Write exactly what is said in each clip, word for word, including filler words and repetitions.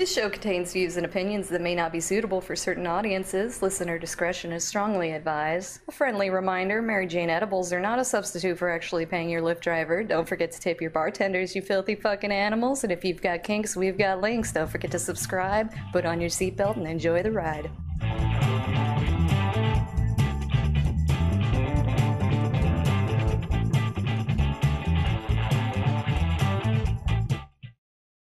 This show contains views and opinions that may not be suitable for certain audiences. Listener discretion is strongly advised. A friendly reminder, Mary Jane edibles are not a substitute for actually paying your Lyft driver. Don't forget to tip your bartenders, you filthy fucking animals. And if you've got kinks, we've got links. Don't forget to subscribe, put on your seatbelt, and enjoy the ride.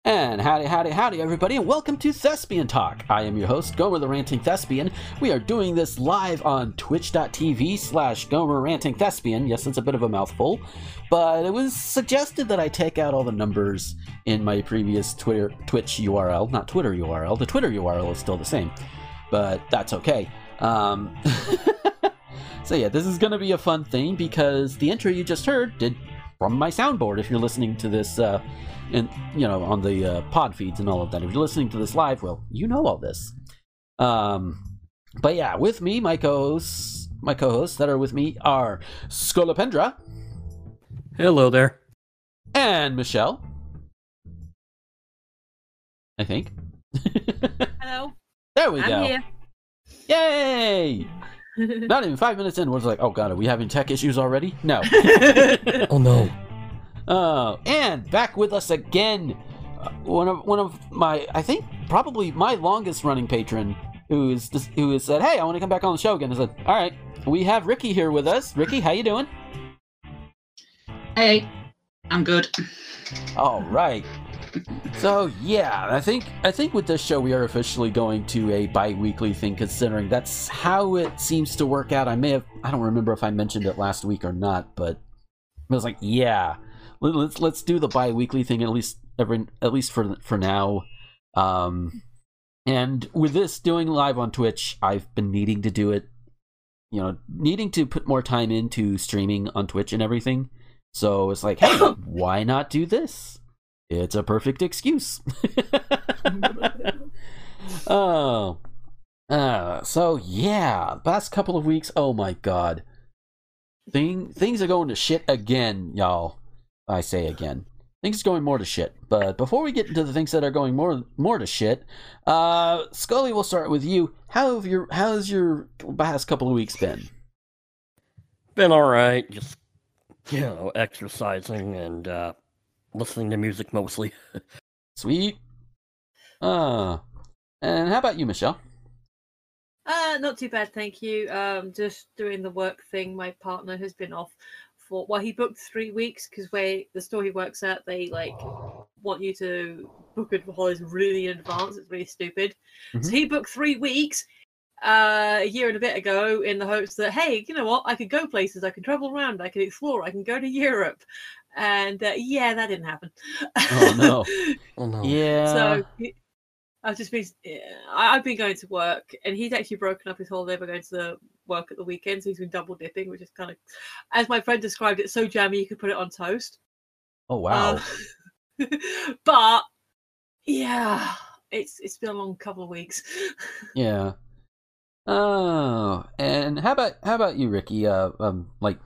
And howdy, howdy, howdy, everybody, and welcome to Thespian Talk. I am your host, Gomer the Ranting Thespian. We are doing this live on twitch.tv slash Gomer Ranting Thespian. Yes, it's a bit of a mouthful, but it was suggested that I take out all the numbers in my previous Twitter Twitch U R L. Not Twitter U R L. The Twitter U R L is still the same, but that's okay. Um, so yeah, this is going to be a fun thing because the intro you just heard did from my soundboard if you're listening to this... Uh, and you know, on the uh, pod feeds and all of that. If you're listening to this live, well, you know all this. Um, but yeah, with me, my co-hosts, my co-hosts that are with me are Scolopendra. Hello there. And Michelle. I think. Hello. There we I'm go. Here. Yay! Not even five minutes in, we're like, oh god, are we having tech issues already? No. Oh no. Uh, and back with us again, uh, one of one of my, I think probably my longest running patron, who is just, who has said, "Hey, I want to come back on the show again." I said, "All right." We have Ricky here with us. Ricky, how you doing? Hey, I'm good. All right. So yeah, I think I think with this show we are officially going to a bi-weekly thing, considering that's how it seems to work out. I may have, I don't remember if I mentioned it last week or not, but I was like, yeah. Let's let's do the bi-weekly thing at least every at least for for now, um, and with this doing live on Twitch, I've been needing to do it, you know, needing to put more time into streaming on Twitch and everything. So it's like, hey, why not do this? It's a perfect excuse. Oh, uh, so yeah, past couple of weeks. Oh my god, thing things are going to shit again, y'all. I say again, things going more to shit. But before we get into the things that are going more more to shit, uh, Scully, we'll start with you. How have your how's your past couple of weeks been? Been all right, just you know, exercising and uh, listening to music mostly. Sweet. Uh, and how about you, Michelle? Uh, not too bad, thank you. Um, just doing the work thing. My partner has been off. For, well, he booked three weeks because the store he works at, they like want you to book it for holidays really in advance. It's really stupid. Mm-hmm. So he booked three weeks uh, a year and a bit ago in the hopes that, hey, you know what? I could go places. I can travel around. I can explore. I can go to Europe. And uh, yeah, that didn't happen. Oh no! Oh no! Yeah. So he, I've just been I've been going to work, and he's actually broken up his holiday by going to the work at the weekend, so he's been double dipping, which is kind of, as my friend described it, so jammy you could put it on toast. Oh wow. Uh, but yeah, it's it's been a long couple of weeks. Yeah. Oh, and how about how about you, Ricky? Uh, um like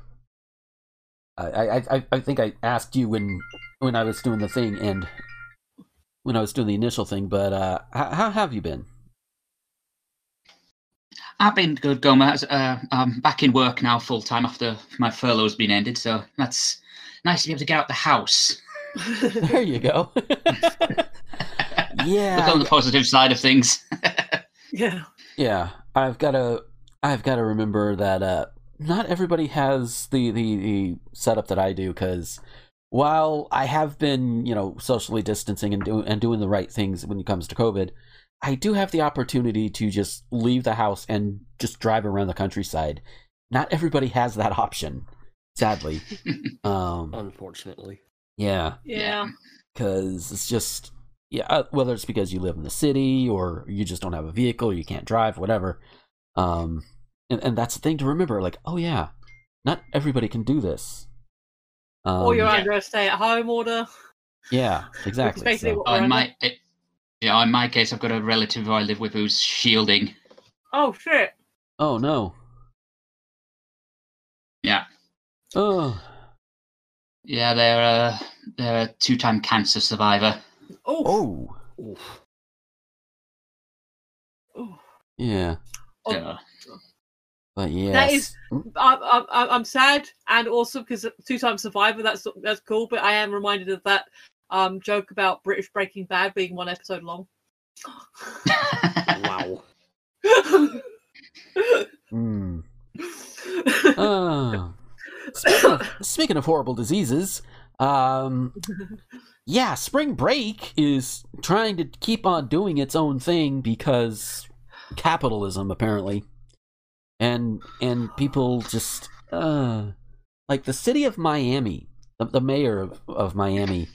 I I I think I asked you when when I was doing the thing and when I was doing the initial thing, but uh how, how have you been? I've been good, Gomer. Uh, I'm back in work now full time after my furlough's been ended, so that's nice to be able to get out the house. There you go. Yeah. Look on the positive side of things. Yeah. Yeah. I've got to. I've got to remember that uh, not everybody has the, the, the setup that I do, because while I have been, you know, socially distancing and do, and doing the right things when it comes to COVID, I do have the opportunity to just leave the house and just drive around the countryside. Not everybody has that option, sadly. Um, Unfortunately. Yeah. Yeah. Because it's just, yeah, whether it's because you live in the city or you just don't have a vehicle, you can't drive, whatever. Um, and, and that's the thing to remember. Like, oh, yeah, not everybody can do this. Um, or you're under a stay-at-home order. Yeah, exactly. Basically so. I might... It- Yeah, in my case, I've got a relative who I live with who's shielding. Oh, shit. Oh, no. Yeah. Oh. Yeah, they're a, they're a two-time cancer survivor. Oh. Oh. Yeah. Oh, yeah. But yes. That is, I, I, I'm sad, and also because two-time survivor, that's that's cool, but I am reminded of that um, joke about British Breaking Bad being one episode long. Wow. Mm. Oh. Speaking of, speaking of horrible diseases, um, yeah, spring break is trying to keep on doing its own thing because capitalism, apparently. And and people just uh, like the city of Miami, the, the mayor of, of Miami,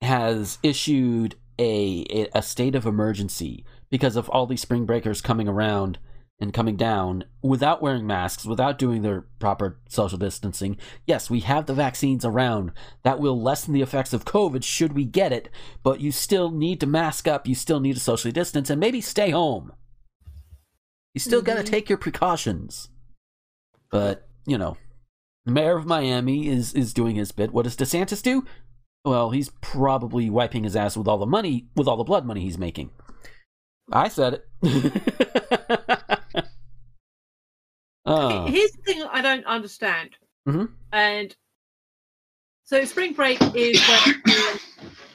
has issued a a state of emergency because of all these spring breakers coming around and coming down without wearing masks, without doing their proper social distancing. Yes, we have the vaccines around that will lessen the effects of COVID should we get it, but you still need to mask up, you still need to socially distance, and maybe stay home. You still mm-hmm. gotta take your precautions. But, you know, the mayor of Miami is, is doing his bit. What does DeSantis do? Well, he's probably wiping his ass with all the money, with all the blood money he's making. I said it. uh. Here's the thing I don't understand. Mm-hmm. And so spring break is when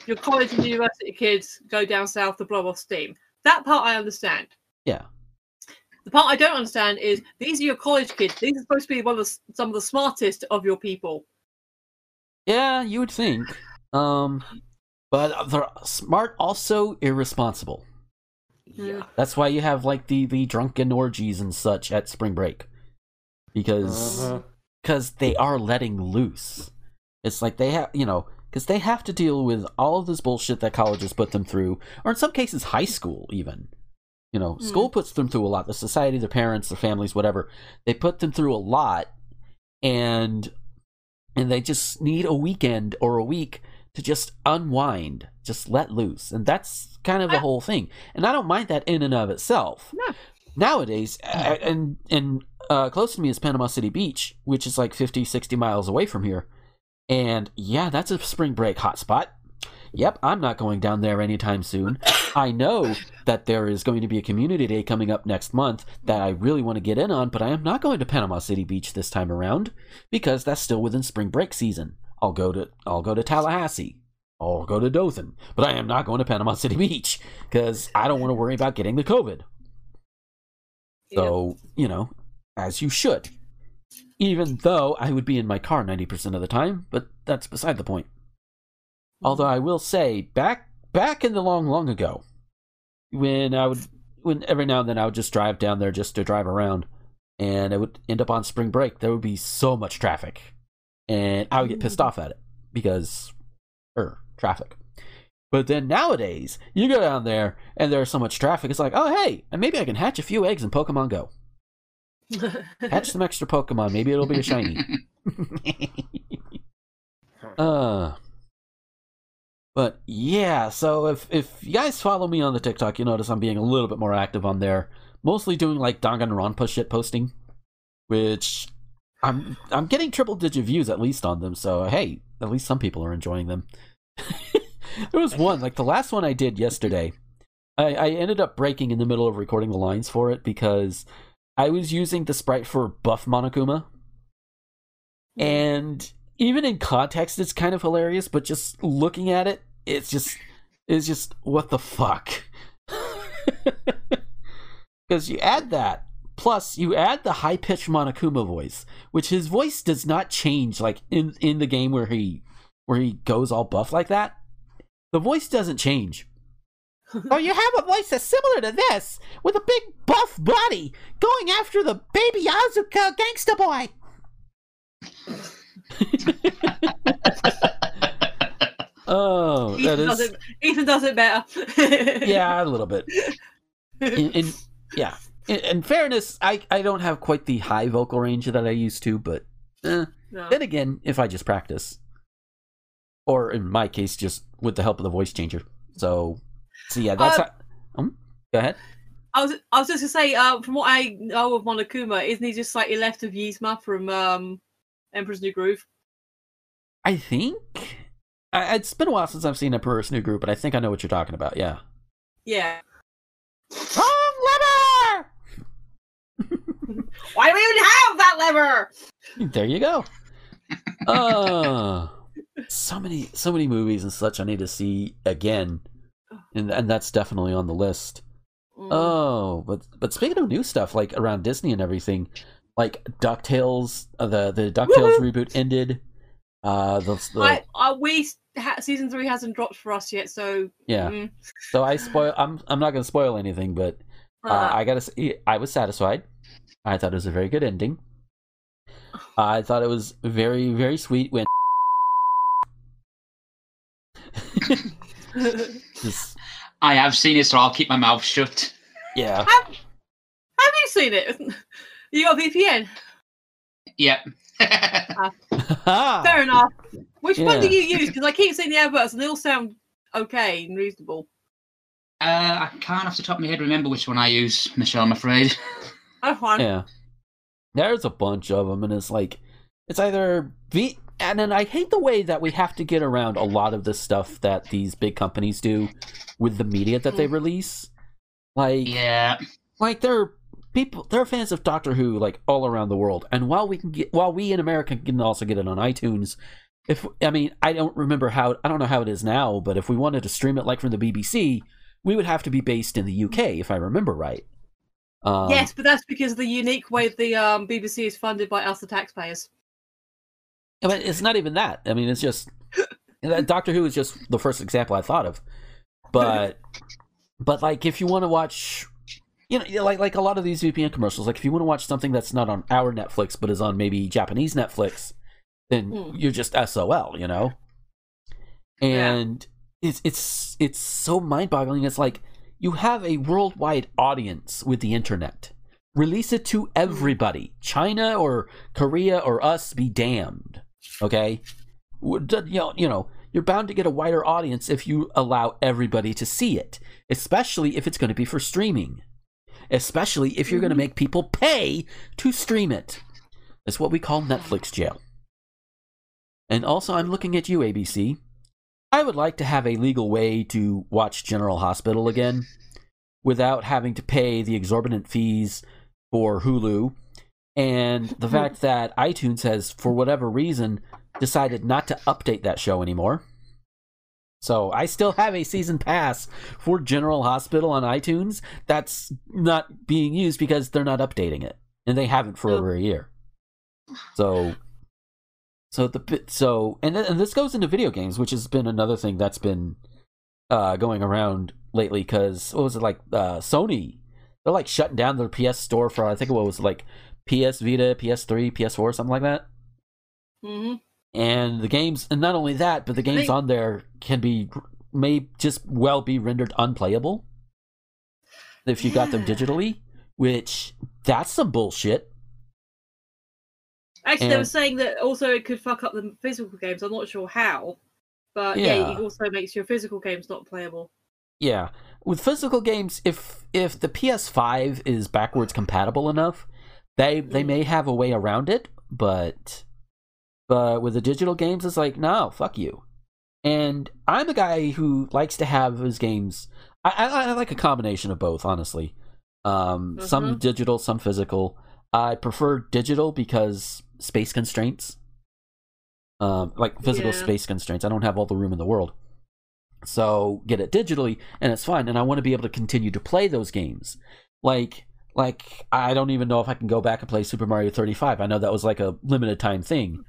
your college and university kids go down south to blow off steam. That part I understand. Yeah. The part I don't understand is these are your college kids. These are supposed to be one of the, some of the smartest of your people. Yeah, you would think. Um, but they're smart, also irresponsible. Yeah. That's why you have like the, the drunken orgies and such at spring break. Because uh-huh. 'cause they are letting loose. It's like they have, you know, because they have to deal with all of this bullshit that colleges put them through, or in some cases high school even. You know, school puts them through a lot. The society, their parents, their families, whatever. They put them through a lot, and and they just need a weekend or a week to just unwind, just let loose. And that's kind of the whole thing. And I don't mind that in and of itself. No. Nowadays, I, and, and uh, close to me is Panama City Beach, which is like fifty, sixty miles away from here. And yeah, that's a spring break hotspot. Yep, I'm not going down there anytime soon. I know that there is going to be a community day coming up next month that I really want to get in on, but I am not going to Panama City Beach this time around because that's still within spring break season. I'll go to I'll go to Tallahassee. I'll go to Dothan, but I am not going to Panama City Beach because I don't want to worry about getting the COVID. So, you know, as you should. Even though I would be in my car ninety percent of the time, but that's beside the point. Although I will say, back back in the long, long ago, when I would, when every now and then I would just drive down there just to drive around, and I would end up on spring break. There would be so much traffic, and I would get pissed off at it because, er, traffic. But then nowadays, you go down there and there's so much traffic. It's like, oh hey, maybe I can hatch a few eggs in Pokemon Go. Hatch some extra Pokemon. Maybe it'll be a shiny. uh. But yeah, so if, if you guys follow me on the TikTok, you'll notice I'm being a little bit more active on there. Mostly doing like Danganronpa shit posting, which I'm I'm getting triple digit views at least on them. So hey, at least some people are enjoying them. There was one, like the last one I did yesterday. I, I ended up breaking in the middle of recording the lines for it because I was using the sprite for buff Monokuma. And even in context, it's kind of hilarious, but just looking at it, it's just, it's just, what the fuck? Because you add that, plus you add the high-pitched Monokuma voice, which his voice does not change, like, in, in the game where he, where he goes all buff like that. The voice doesn't change. Oh, you have a voice that's similar to this, with a big buff body, going after the baby Azuka gangsta boy. Oh, Ethan, that is... does it, Ethan does it better. Yeah, a little bit. In, in, yeah, in, in fairness, I, I don't have quite the high vocal range that I used to, but eh. No. Then again, if I just practice, or in my case, just with the help of the voice changer. So, so yeah, that's um, how... um, go ahead. I was I was just gonna say, uh, from what I know of Monokuma, isn't he just slightly left of Yzma from um, Emperor's New Groove? I think I, it's been a while since I've seen Emperor's New Groove, but I think I know what you're talking about. Yeah. Yeah. Wrong Why do we even have that lever? There you go. Uh, so many, so many movies and such I need to see again, and and that's definitely on the list. Mm. Oh, but but speaking of new stuff like around Disney and everything, like DuckTales, uh, the the DuckTales Woo-hoo! Reboot ended. Uh, the, the... I, are we ha- season three hasn't dropped for us yet, so yeah. Mm. So I spoil. I'm I'm not gonna spoil anything, but uh, uh. I gotta say I was satisfied. I thought it was a very good ending. Uh, I thought it was very, very sweet when Just... I have seen it, so I'll keep my mouth shut. Yeah. Have, have you seen it? You got V P N? Yep. Yeah. uh, fair enough. Which yeah. one do you use? Because I keep seeing the adverts, and they all sound okay and reasonable. Uh, I can't off the top of my head remember which one I use, Michelle, I'm afraid. Oh, fine. Yeah. There's a bunch of them, and it's like, it's either V, and then I hate the way that we have to get around a lot of the stuff that these big companies do with the media that they release. Like, yeah, like there are people, there are fans of Doctor Who like all around the world, and while we can get, while we in America can also get it on iTunes, if I mean, I don't remember how, I don't know how it is now, but if we wanted to stream it like from the B B C, we would have to be based in the U K, if I remember right. Um, yes, but that's because of the unique way the um, B B C is funded by us, the taxpayers. I mean, it's not even that. I mean, it's just... Doctor Who is just the first example I thought of. But, but like, if you want to watch... You know, like like a lot of these V P N commercials, like, if you want to watch something that's not on our Netflix, but is on maybe Japanese Netflix, then mm. you're just S O L, you know? And yeah. it's it's it's so mind-boggling. It's like... You have a worldwide audience with the internet. Release it to everybody. China or Korea or us, be damned. Okay? You know, you know, you're bound to get a wider audience if you allow everybody to see it, especially if it's going to be for streaming, especially if you're going to make people pay to stream it. That's what we call Netflix jail. And also, I'm looking at you, A B C. I would like to have a legal way to watch General Hospital again without having to pay the exorbitant fees for Hulu, and the fact that iTunes has, for whatever reason, decided not to update that show anymore. So I still have a season pass for General Hospital on iTunes that's not being used because they're not updating it, and they haven't for over a year. So... So the so and, and this goes into video games, which has been another thing that's been uh, going around lately. Because what was it like? Uh, Sony, they're like shutting down their P S store for I think what was it, like P S Vita, P S three, P S four, something like that. Mm-hmm. And the games, and not only that, but the games they... on there can be may just well be rendered unplayable if you yeah. got them digitally, which that's some bullshit. Actually, and, they were saying that also it could fuck up the physical games. I'm not sure how, but yeah, yeah it also makes your physical games not playable. Yeah, with physical games, if if the P S five is backwards compatible enough, they they may have a way around it. But but with the digital games, it's like no, fuck you. And I'm a guy who likes to have his games. I I, I like a combination of both, honestly. Um, uh-huh. Some digital, some physical. I prefer digital because space constraints, um, like physical yeah. space constraints. I don't have all the room in the world, so get it digitally, and it's fine. And I want to be able to continue to play those games. Like, like I don't even know if I can go back and play Super Mario thirty-five. I know that was like a limited time thing.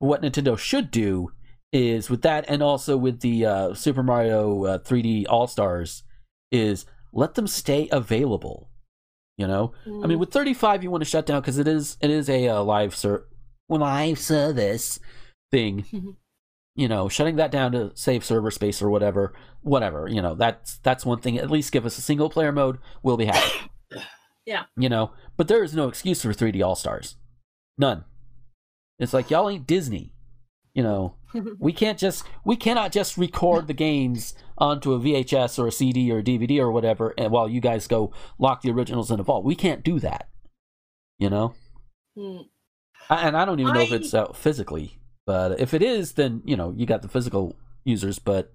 But what Nintendo should do is with that, and also with the uh, Super Mario uh, three D All Stars, is let them stay available. You know, mm. I mean, with thirty-five, you want to shut down because it is it is a uh, live ser- live service thing. You know, shutting that down to save server space or whatever, whatever. You know, that's that's one thing. At least give us a single player mode, we'll be happy. Yeah. You know, but there is no excuse for three D All Stars, none. It's like y'all ain't Disney. You know, we can't just we cannot just record the games onto a V H S or a C D or a D V D or whatever, and while you guys go lock the originals in a vault, we can't do that. You know, mm. I, and I don't even I... know if it's out physically, but if it is, then you know you got the physical users. But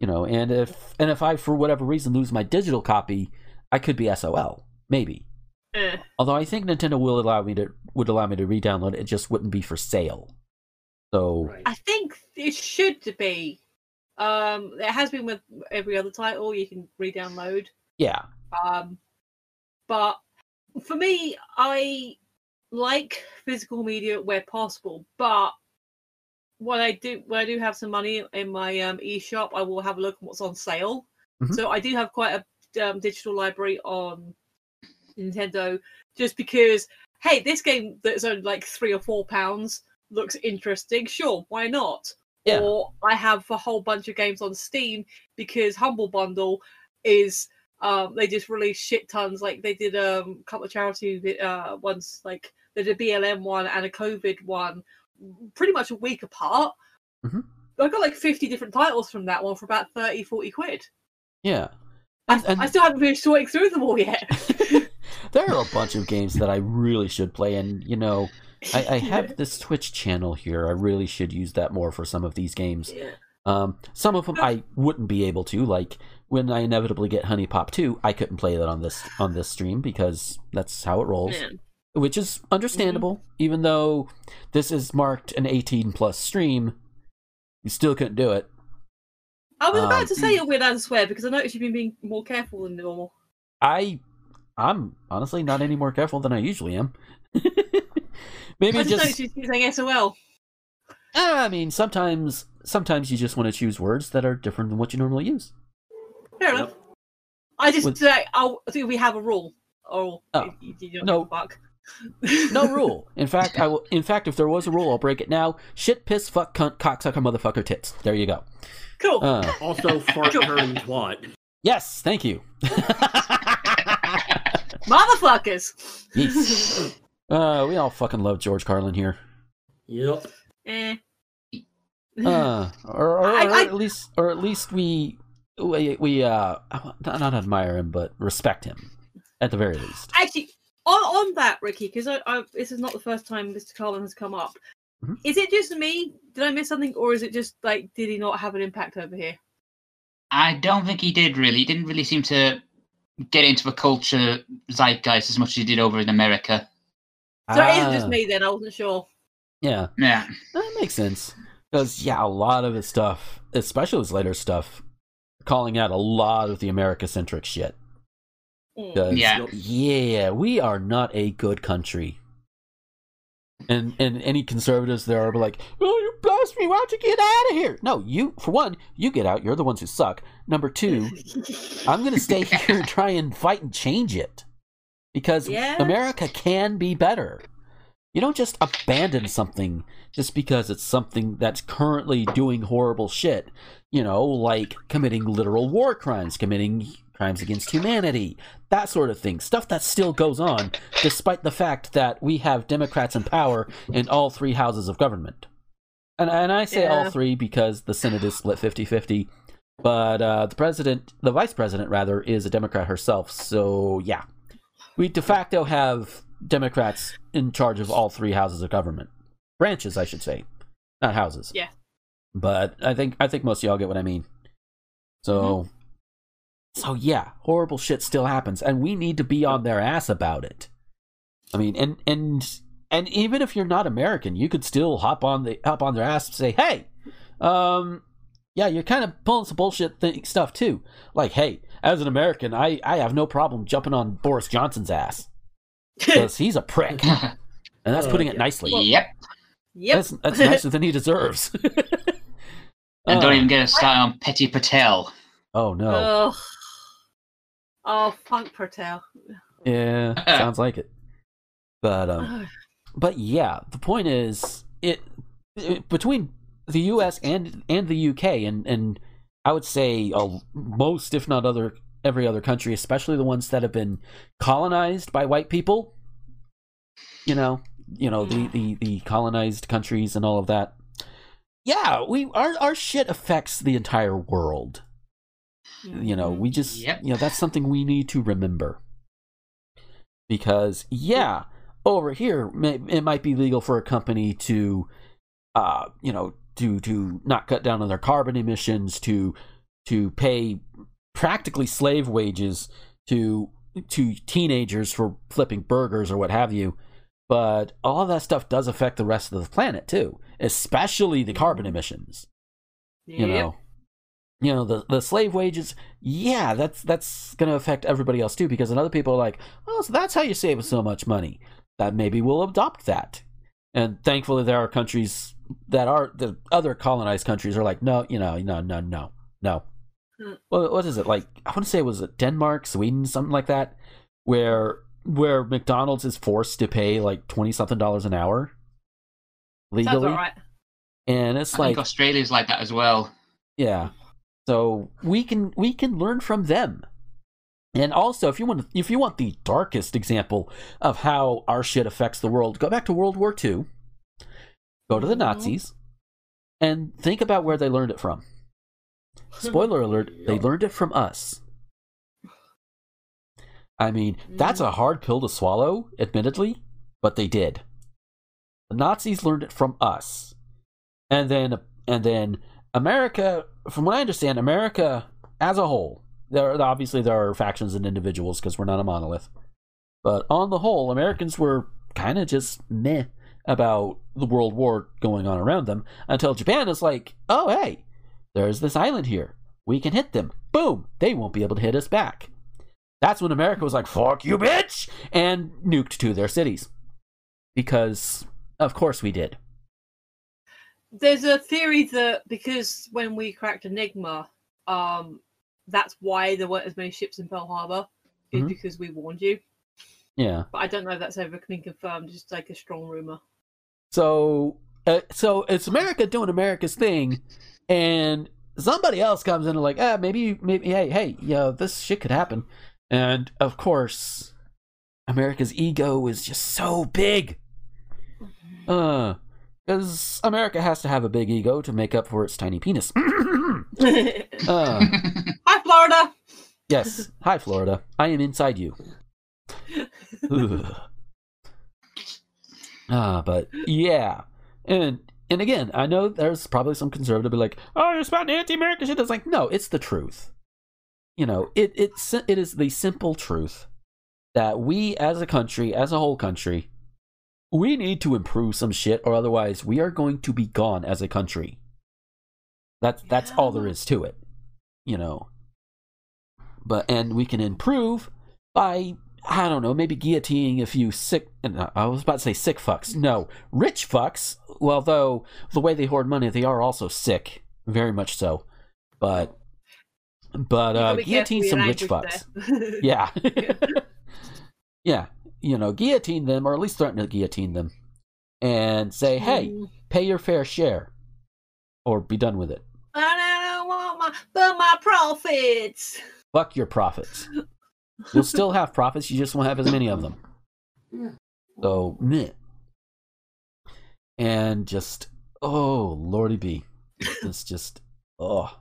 you know, and if and if I for whatever reason lose my digital copy, I could be S O L. Maybe Eh. Although I think Nintendo will allow me to would allow me to re-download it. It just wouldn't be for sale. So right. I think it should be. Um, it has been with every other title. You can re-download. Yeah. Um, but for me, I like physical media where possible. But when I do, when I do have some money in my um, eShop, I will have a look at what's on sale. Mm-hmm. So I do have quite a Um, digital library on Nintendo, just because hey, this game that's only like three or four pounds looks interesting. Sure, why not? Yeah. Or I have a whole bunch of games on Steam because Humble Bundle is um, they just release shit tons. Like they did um, a couple of charity uh, ones, like they did a B L M one and a COVID one, pretty much a week apart. Mm-hmm. I got like fifty different titles from that one for about thirty, forty quid. Yeah. I, and, I still haven't been sorting through them all yet. There are a bunch of games that I really should play, and you know, I, I have this Twitch channel here. I really should use that more for some of these games. Yeah. Um, some of them I wouldn't be able to. Like when I inevitably get Honey Pop two, I couldn't play that on this on this stream because that's how it rolls, Man. which is understandable. Mm-hmm. Even though this is marked an eighteen plus stream, you still couldn't do it. I was about um, to say a weird and swear because I noticed you've been being more careful than normal. I, I'm honestly not any more careful than I usually am. Maybe I just, just noticed you using S O L. I mean, sometimes, sometimes you just want to choose words that are different than what you normally use. Fair enough. Yep. I just With, uh, I'll, I think we have a rule. Or oh, you, you don't no, fuck. No rule. In fact, I will. In fact, if there was a rule, I'll break it now. Shit, piss, fuck, cunt, cocksucker, motherfucker, tits. There you go. Cool. Uh, also, fart, turn, twat. Yes, thank you. Motherfuckers. Yes. Uh, we all fucking love George Carlin here. Yep. Eh. Uh, or, or, I, or I, at least, or at least we, we, we uh, not, not admire him, but respect him, at the very least. Actually, on, on that, Ricky, because I, I, this is not the first time Mister Carlin has come up. Mm-hmm. Is it just me? Did I miss something? Or is it just, like, did he not have an impact over here? I don't think he did, really. He didn't really seem to get into the culture zeitgeist as much as he did over in America. So uh, it isn't just me, then. I wasn't sure. Yeah. Yeah. That makes sense. Because, yeah, a lot of his stuff, especially his later stuff, calling out a lot of the America-centric shit. Mm. Yeah. Yeah, we are not a good country. And and any conservatives there are like, oh, you blasphemy, why don't you get out of here? No, you, for one, you get out. You're the ones who suck. Number two, I'm going to stay here and try and fight and change it. Because yeah. America can be better. You don't just abandon something just because it's something that's currently doing horrible shit. You know, like committing literal war crimes, committing crimes against humanity, that sort of thing. Stuff that still goes on, despite the fact that we have Democrats in power in all three houses of government. And, and I say yeah. all three because the Senate is split fifty-fifty, but uh, the president, the vice president, rather, is a Democrat herself. So, yeah. We de facto have Democrats in charge of all three houses of government. Branches, I should say. Not houses. Yeah. But I think, I think most of y'all get what I mean. So... Mm-hmm. So yeah, horrible shit still happens, and we need to be on their ass about it. I mean, and and and even if you're not American, you could still hop on the hop on their ass and say, "Hey, um, yeah, you're kind of pulling some bullshit thing, stuff too." Like, hey, as an American, I I have no problem jumping on Boris Johnson's ass because he's a prick, and that's putting it nicely. Yep, yep, that's, that's nicer than he deserves. And don't even get us started on Petty Patel. Oh no. Ugh. Oh, fuck Patel. Yeah, sounds like it. But um, but yeah, the point is, it, it between the U S and and the U K and and I would say uh, most, if not other, every other country, especially the ones that have been colonized by white people. You know, you know the the, the colonized countries and all of that. Yeah, we our our shit affects the entire world. You know, we just, yep. you know, that's something we need to remember. Because, yeah, over here, it might be legal for a company to, uh, you know, to, to not cut down on their carbon emissions, to to pay practically slave wages to to teenagers for flipping burgers or what have you. But all that stuff does affect the rest of the planet too, especially the carbon emissions. Yep. You know, you know the the slave wages. Yeah, that's that's going to affect everybody else too, because then other people are like, oh, so that's how you save so much money. That maybe we'll adopt that. And thankfully, there are countries that are the other colonized countries are like, no, you know, no, no, no, no. Mm. Well, what is it like? I want to say it was Denmark, Sweden, something like that, where. Where McDonald's is forced to pay like twenty something dollars an hour legally. Sounds all right. And it's I like think Australia's like that as well. Yeah. So we can we can learn from them. And also, if you want if you want the darkest example of how our shit affects the world, go back to World War Two, go to the Nazis, and think about where they learned it from. Spoiler alert, they learned it from us. I mean, that's a hard pill to swallow, admittedly, but they did. The Nazis learned it from us. And then and then America, from what I understand, America as a whole, there are, obviously there are factions and individuals because we're not a monolith. But on the whole, Americans were kind of just meh about the World War going on around them until Japan is like, oh, hey, there's this island here. We can hit them. Boom. They won't be able to hit us back. That's when America was like, fuck you, bitch, and nuked two of their cities. Because, of course, we did. There's a theory that because when we cracked Enigma, um, that's why there weren't as many ships in Pearl Harbor, is mm-hmm. because we warned you. Yeah. But I don't know if that's ever been confirmed, just like a strong rumor. So, uh, so it's America doing America's thing, and somebody else comes in and like, ah, maybe, maybe, hey, hey, yo, this shit could happen. And, of course, America's ego is just so big. Uh, because America has to have a big ego to make up for its tiny penis. uh, Hi, Florida! Yes. Hi, Florida. I am inside you. uh, but, yeah. And, and again, I know there's probably some conservative be like, oh, you're spouting anti-American shit. It's like, no, it's the truth. You know, it it's it is the simple truth that we as a country, as a whole country, we need to improve some shit, or otherwise we are going to be gone as a country. That's yeah. that's all there is to it, you know. But and we can improve by I don't know, maybe guillotining a few sick. I was about to say sick fucks. No, rich fucks. Well, though the way they hoard money, they are also sick, very much so. But. But uh, guillotine some rich fucks. yeah. yeah. You know, guillotine them, or at least threaten to guillotine them. And say, hey, pay your fair share. Or be done with it. But I don't want my, but my profits. Fuck your profits. You'll still have profits, you just won't have as many of them. So, meh. And just, oh, lordy be. It's just, oh.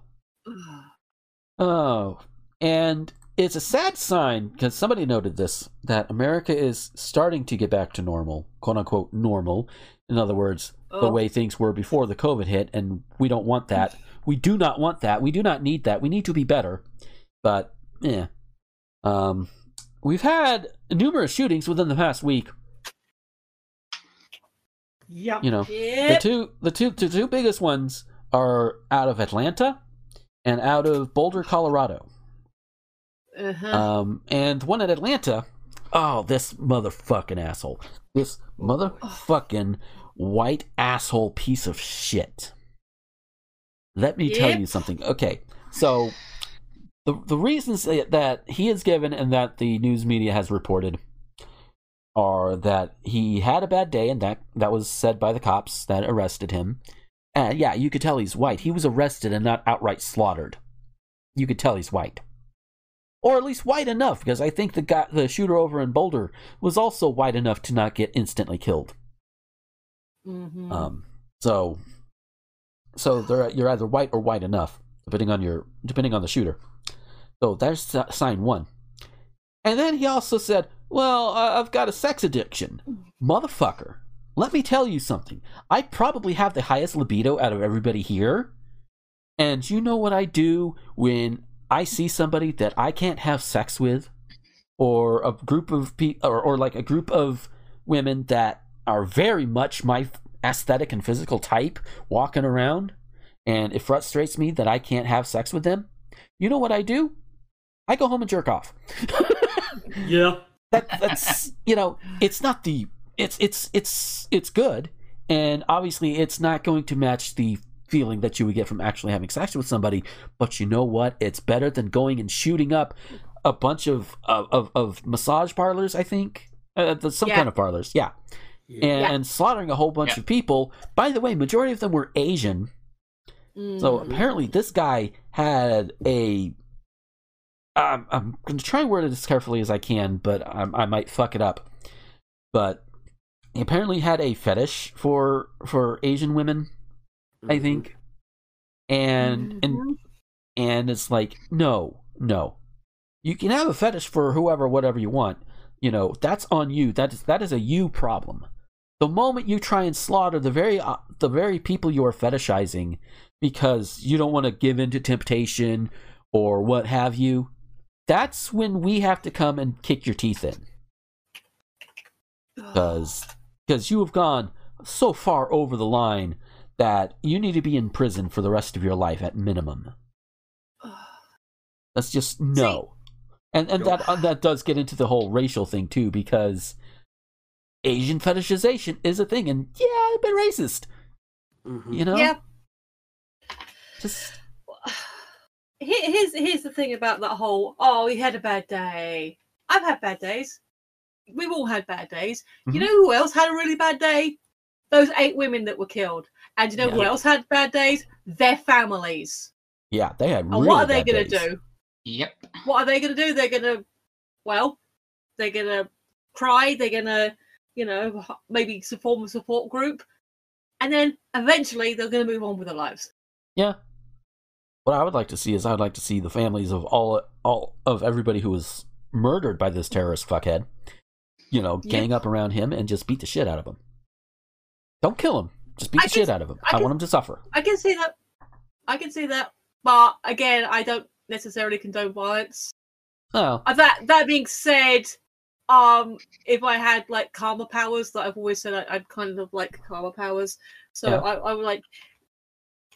Oh, and it's a sad sign, because somebody noted this, that America is starting to get back to normal, quote-unquote normal. In other words, oh. the way things were before the COVID hit, and we don't want that. We do not want that. We do not need that. We need to be better. But, yeah. Um, we've had numerous shootings within the past week. Yeah. You know, yep. the, two, the, two, the two biggest ones are out of Atlanta and out of Boulder, Colorado. Uh-huh. Um, and one at Atlanta, oh, this motherfucking asshole. This motherfucking white asshole piece of shit. Let me yep. tell you something. Okay, so the the reasons that he has given and that the news media has reported are that he had a bad day, and that, that was said by the cops that arrested him. And yeah, you could tell he's white. He was arrested and not outright slaughtered. You could tell he's white. Or at least white enough, because I think the guy, the shooter over in Boulder was also white enough to not get instantly killed. Mm-hmm. Um, so so they're, you're either white or white enough, depending on your depending on the shooter. So there's sign one. And then he also said, well, uh, I've got a sex addiction. Motherfucker. Let me tell you something. I probably have the highest libido out of everybody here. And you know what I do when I see somebody that I can't have sex with? or a group of people, or, or like a group of women that are very much my aesthetic and physical type walking around, and it frustrates me that I can't have sex with them, you know what I do? I go home and jerk off. Yeah. That, that's, you know, it's not the, it's, it's, it's, it's good. And obviously it's not going to match the feeling that you would get from actually having sex with somebody, but you know what? It's better than going and shooting up a bunch of, of, of, of massage parlors, I think, uh, some yeah. kind of parlors. Yeah. yeah. And, yeah. and slaughtering a whole bunch yeah. of people. By the way, majority of them were Asian. Mm. So apparently this guy had a, I'm, I'm going to try and word it as carefully as I can, but I'm, I might fuck it up. But he apparently had a fetish for for Asian women, I think. And mm-hmm. and and it's like, no, no. You can have a fetish for whoever, whatever you want. You know, that's on you. That is, that is a you problem. The moment you try and slaughter the very uh, the very people you are fetishizing because you don't want to give in to temptation or what have you, that's when we have to come and kick your teeth in. Because you have gone so far over the line that you need to be in prison for the rest of your life at minimum. That's just no. And and that that does get into the whole racial thing too, because Asian fetishization is a thing, and yeah, I've been racist. Mm-hmm. You know? Yeah. Just... Here's, here's the thing about that whole, oh, he had a bad day. I've had bad days. We've all had bad days. Mm-hmm. You know who else had a really bad day? Those eight women that were killed. And you know yeah. who else had bad days? Their families. Yeah, they had really bad days. And what are they going to do? Yep. What are they going to do? They're going to, well, they're going to cry. They're going to, you know, maybe form a support group. And then eventually they're going to move on with their lives. Yeah. What I would like to see is I would like to see the families of all all of everybody who was murdered by this terrorist fuckhead, you know, gang yep. up around him and just beat the shit out of him. Don't kill him. Just beat I the can, shit out of him. I, can, I want him to suffer. I can see that. I can see that. But again, I don't necessarily condone violence. Oh. That that being said, um, if I had like karma powers, that I've always said I, I'd kind of like karma powers. So yeah. I, I would like,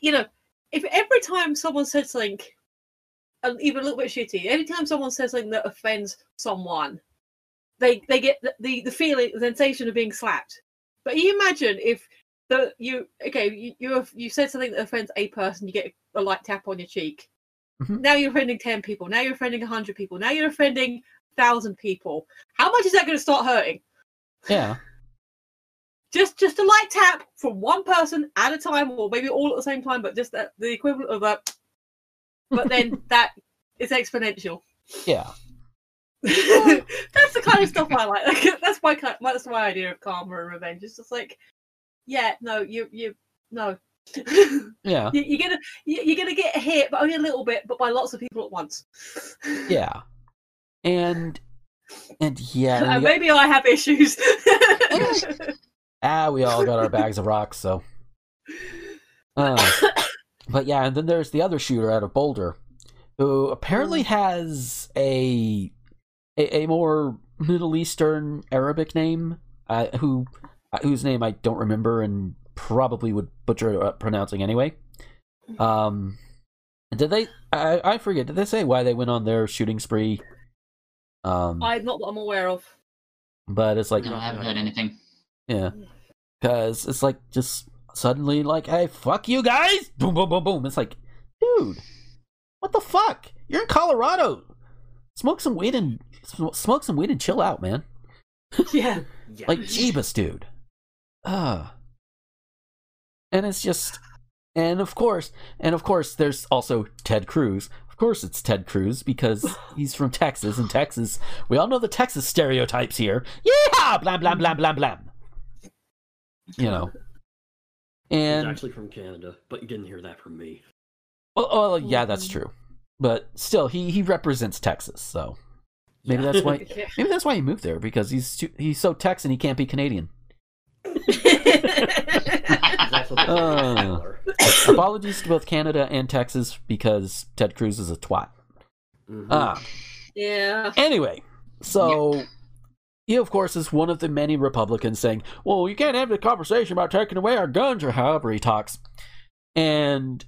you know. If every time someone says something, even a little bit shitty, every time someone says something that offends someone, they they get the, the, the feeling, the sensation of being slapped. But you imagine if the you okay you you, have, you said something that offends a person, you get a light tap on your cheek. Mm-hmm. Now you're offending ten people. Now you're offending a hundred people. Now you're offending a thousand people. How much is that going to start hurting? Yeah. Just just a light tap from one person at a time, or maybe all at the same time, but just that, the equivalent of a... But then that is exponential. Yeah. That's the kind of stuff I like. Like that's my that's my idea of karma and revenge. It's just like, yeah, no, you you no. Yeah. You, you're gonna you, you're gonna get hit, but only a little bit, but by lots of people at once. Yeah. And and yeah. And, and maybe I have issues. Ah, we all got our bags of rocks, so. Uh, but yeah, and then there's the other shooter out of Boulder, who apparently has a a, a more Middle Eastern Arabic name, uh, who whose name I don't remember and probably would butcher pronouncing anyway. Um, did they? I, I forget. Did they say why they went on their shooting spree? Um, I not that I'm aware of. But it's like no, I haven't heard anything. Yeah, because it's like just suddenly like, hey, fuck you guys, boom, boom, boom, boom. It's like, dude, what the fuck? You're in Colorado. Smoke some weed and smoke some weed and chill out, man. Yeah, yeah. Like Jeebus, dude. Uh and it's just, and of course, and of course, there's also Ted Cruz. Of course, it's Ted Cruz because he's from Texas, and Texas, we all know the Texas stereotypes here. Yeah, blam, blam, blam, blam, blam. You know, and he's actually from Canada, but you didn't hear that from me. Well, oh yeah, that's true. But still, he he represents Texas, so maybe yeah. that's why. Maybe that's why he moved there, because he's too, he's so Texan he can't be Canadian. uh, apologies to both Canada and Texas because Ted Cruz is a twat. Mm-hmm. Uh, yeah. Anyway, So yeah. he, of course, is one of the many Republicans saying, well, you can't have the conversation about taking away our guns, or however he talks. And,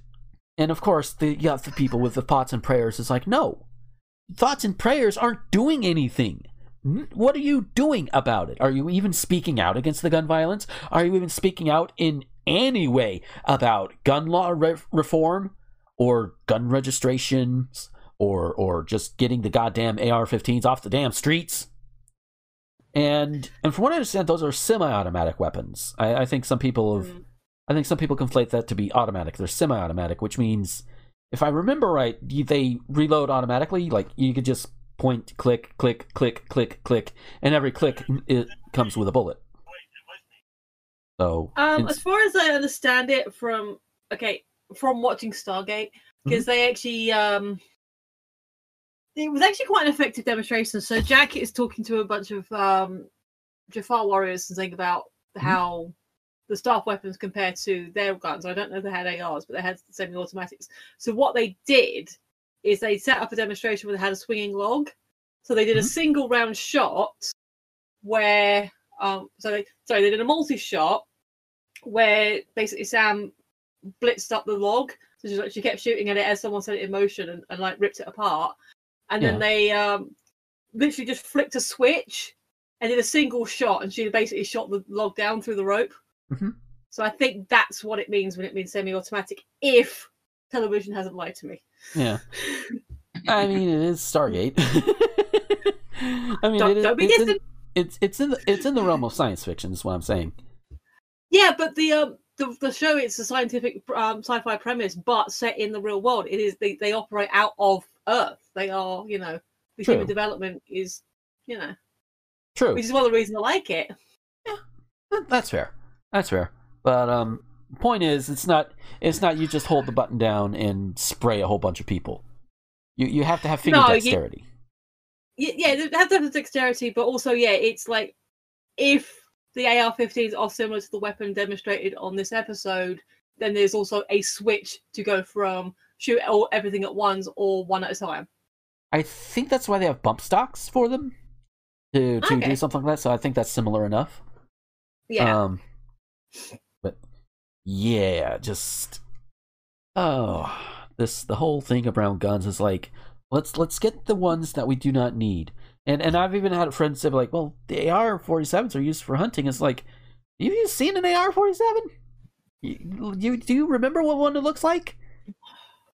and of course, the, yeah, the people with the thoughts and prayers is like, no, thoughts and prayers aren't doing anything. What are you doing about it? Are you even speaking out against the gun violence? Are you even speaking out in any way about gun law re- reform or gun registrations or or just getting the goddamn A R fifteens off the damn streets? And and from what I understand, those are semi-automatic weapons. I, I think some people have, I think some people conflate that to be automatic. They're semi-automatic, which means, if I remember right, they reload automatically. Like you could just point, click, click, click, click, click, and every click it comes with a bullet. So, um, as far as I understand it, from okay, from watching Stargate, because mm-hmm. they actually, um, it was actually quite an effective demonstration. So Jack is talking to a bunch of um, Jafar warriors and saying about mm-hmm. how the staff weapons compare to their guns. I don't know if they had A Rs, but they had semi-automatics. So what they did is they set up a demonstration where they had a swinging log. So they did a mm-hmm. single round shot where, um, so they, sorry, they did a multi-shot where basically Sam blitzed up the log. So she, like, she kept shooting at it as someone set it in motion and, and like ripped it apart. And yeah. then they um, literally just flicked a switch and did a single shot. And she basically shot the log down through the rope. Mm-hmm. So I think that's what it means when it means semi-automatic, if television hasn't lied to me. Yeah. I mean, it is Stargate. I mean, don't, it is, don't be it's, in, it's it's in the, it's in the realm of science fiction, is what I'm saying. Yeah, but the um the, the show, it's a scientific um, sci-fi premise, but set in the real world. It is they, they operate out of Earth. They are, you know, the True. Human development is, you know, True. Which is one of the reasons I like it. Yeah, that's fair. That's fair. But um. point is, it's not it's not you just hold the button down and spray a whole bunch of people. You you have to have finger no, dexterity. You, yeah, you have to have the dexterity, but also, yeah, it's like if the A R fifteens are similar to the weapon demonstrated on this episode, then there's also a switch to go from shoot all, everything at once or one at a time. I think that's why they have bump stocks for them, to, to okay. do something like that, so I think that's similar enough. Yeah. Um, but... yeah, just oh, this the whole thing around guns is like, let's let's get the ones that we do not need. And and I've even had friends say like, well, the A R forty-sevens are used for hunting. It's like, have you seen an A R forty-seven? You, you do you remember what one it looks like?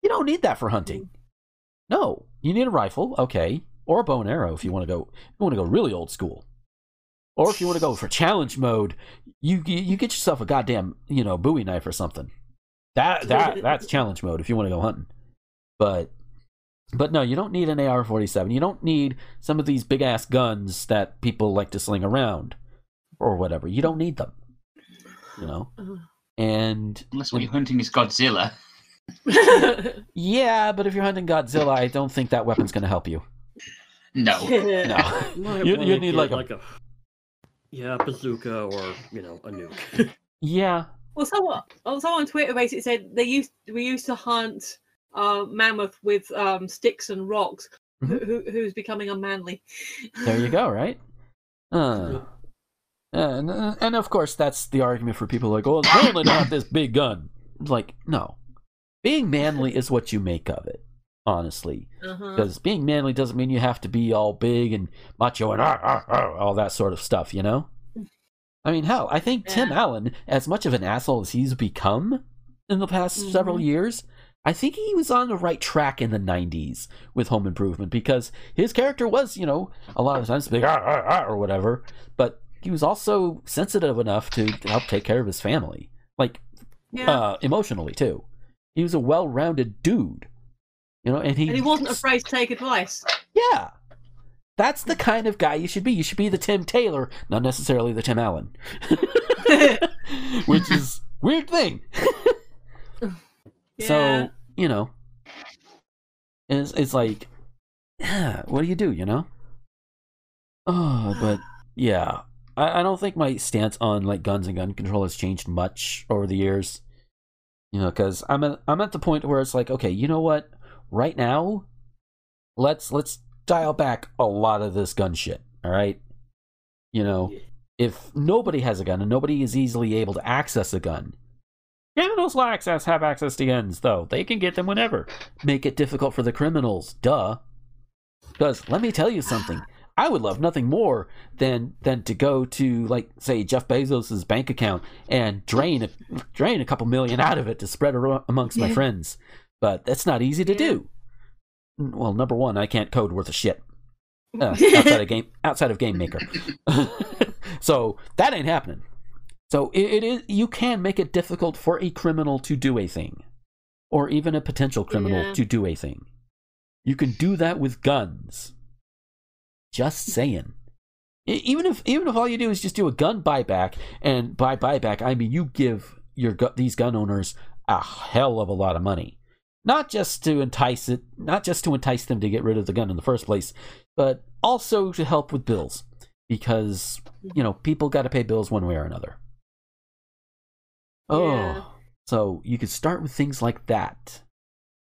You don't need that for hunting. No, you need a rifle, okay, or a bow and arrow if you want to go. If you want to go really old school. Or if you want to go for challenge mode, you, you you get yourself a goddamn, you know, Bowie knife or something. That that that's challenge mode if you want to go hunting. But but no, you don't need an A R forty-seven. You don't need some of these big ass guns that people like to sling around or whatever. You don't need them. You know? And unless what you're hunting is Godzilla. Yeah, but if you're hunting Godzilla, I don't think that weapon's gonna help you. No. No. no you you need like a, like a... yeah, bazooka or, you know, a nuke. Yeah. Well, someone, someone on Twitter basically said they used we used to hunt uh, mammoth with um, sticks and rocks. Mm-hmm. Who, who's becoming unmanly? There you go, right? Uh, and and of course that's the argument for people like, oh, it's only not this big gun. Like, no, being manly is what you make of it, honestly. Uh-huh. Because being manly doesn't mean you have to be all big and macho and ar, ar, ar, all that sort of stuff, you know? I mean, hell, I think yeah. Tim Allen, as much of an asshole as he's become in the past mm-hmm. several years, I think he was on the right track in the nineties with Home Improvement, because his character was, you know, a lot of times big ar, ar, ar, or whatever, but he was also sensitive enough to help take care of his family. Like, yeah. uh, emotionally, too. He was a well-rounded dude. You know, and he, and he wasn't afraid to take advice. Yeah. That's the kind of guy you should be. You should be the Tim Taylor, not necessarily the Tim Allen. Which is a weird thing. Yeah. So, you know, it's, it's like, yeah, what do you do, you know? Oh, but yeah. I, I don't think my stance on like guns and gun control has changed much over the years. You know, because I'm, I'm at the point where it's like, okay, you know what? Right now, let's let's dial back a lot of this gun shit, all right? You know, if nobody has a gun and nobody is easily able to access a gun, criminals will access, have access to guns, though. They can get them whenever. Make it difficult for the criminals, duh. Because let me tell you something. I would love nothing more than than to go to, like, say, Jeff Bezos' bank account and drain a, drain a couple million out of it to spread around amongst yeah. my friends. But that's not easy to yeah. do. Well, number one, I can't code worth a shit. Uh, outside of game, outside of Game Maker. So that ain't happening. So it, it is. You can make it difficult for a criminal to do a thing, or even a potential criminal yeah. to do a thing. You can do that with guns. Just saying. Even if even if all you do is just do a gun buyback, and by buyback I mean you give your these gun owners a hell of a lot of money, not just to entice it, not just to entice them to get rid of the gun in the first place, but also to help with bills, because you know people got to pay bills one way or another. Oh, yeah. So you could start with things like that,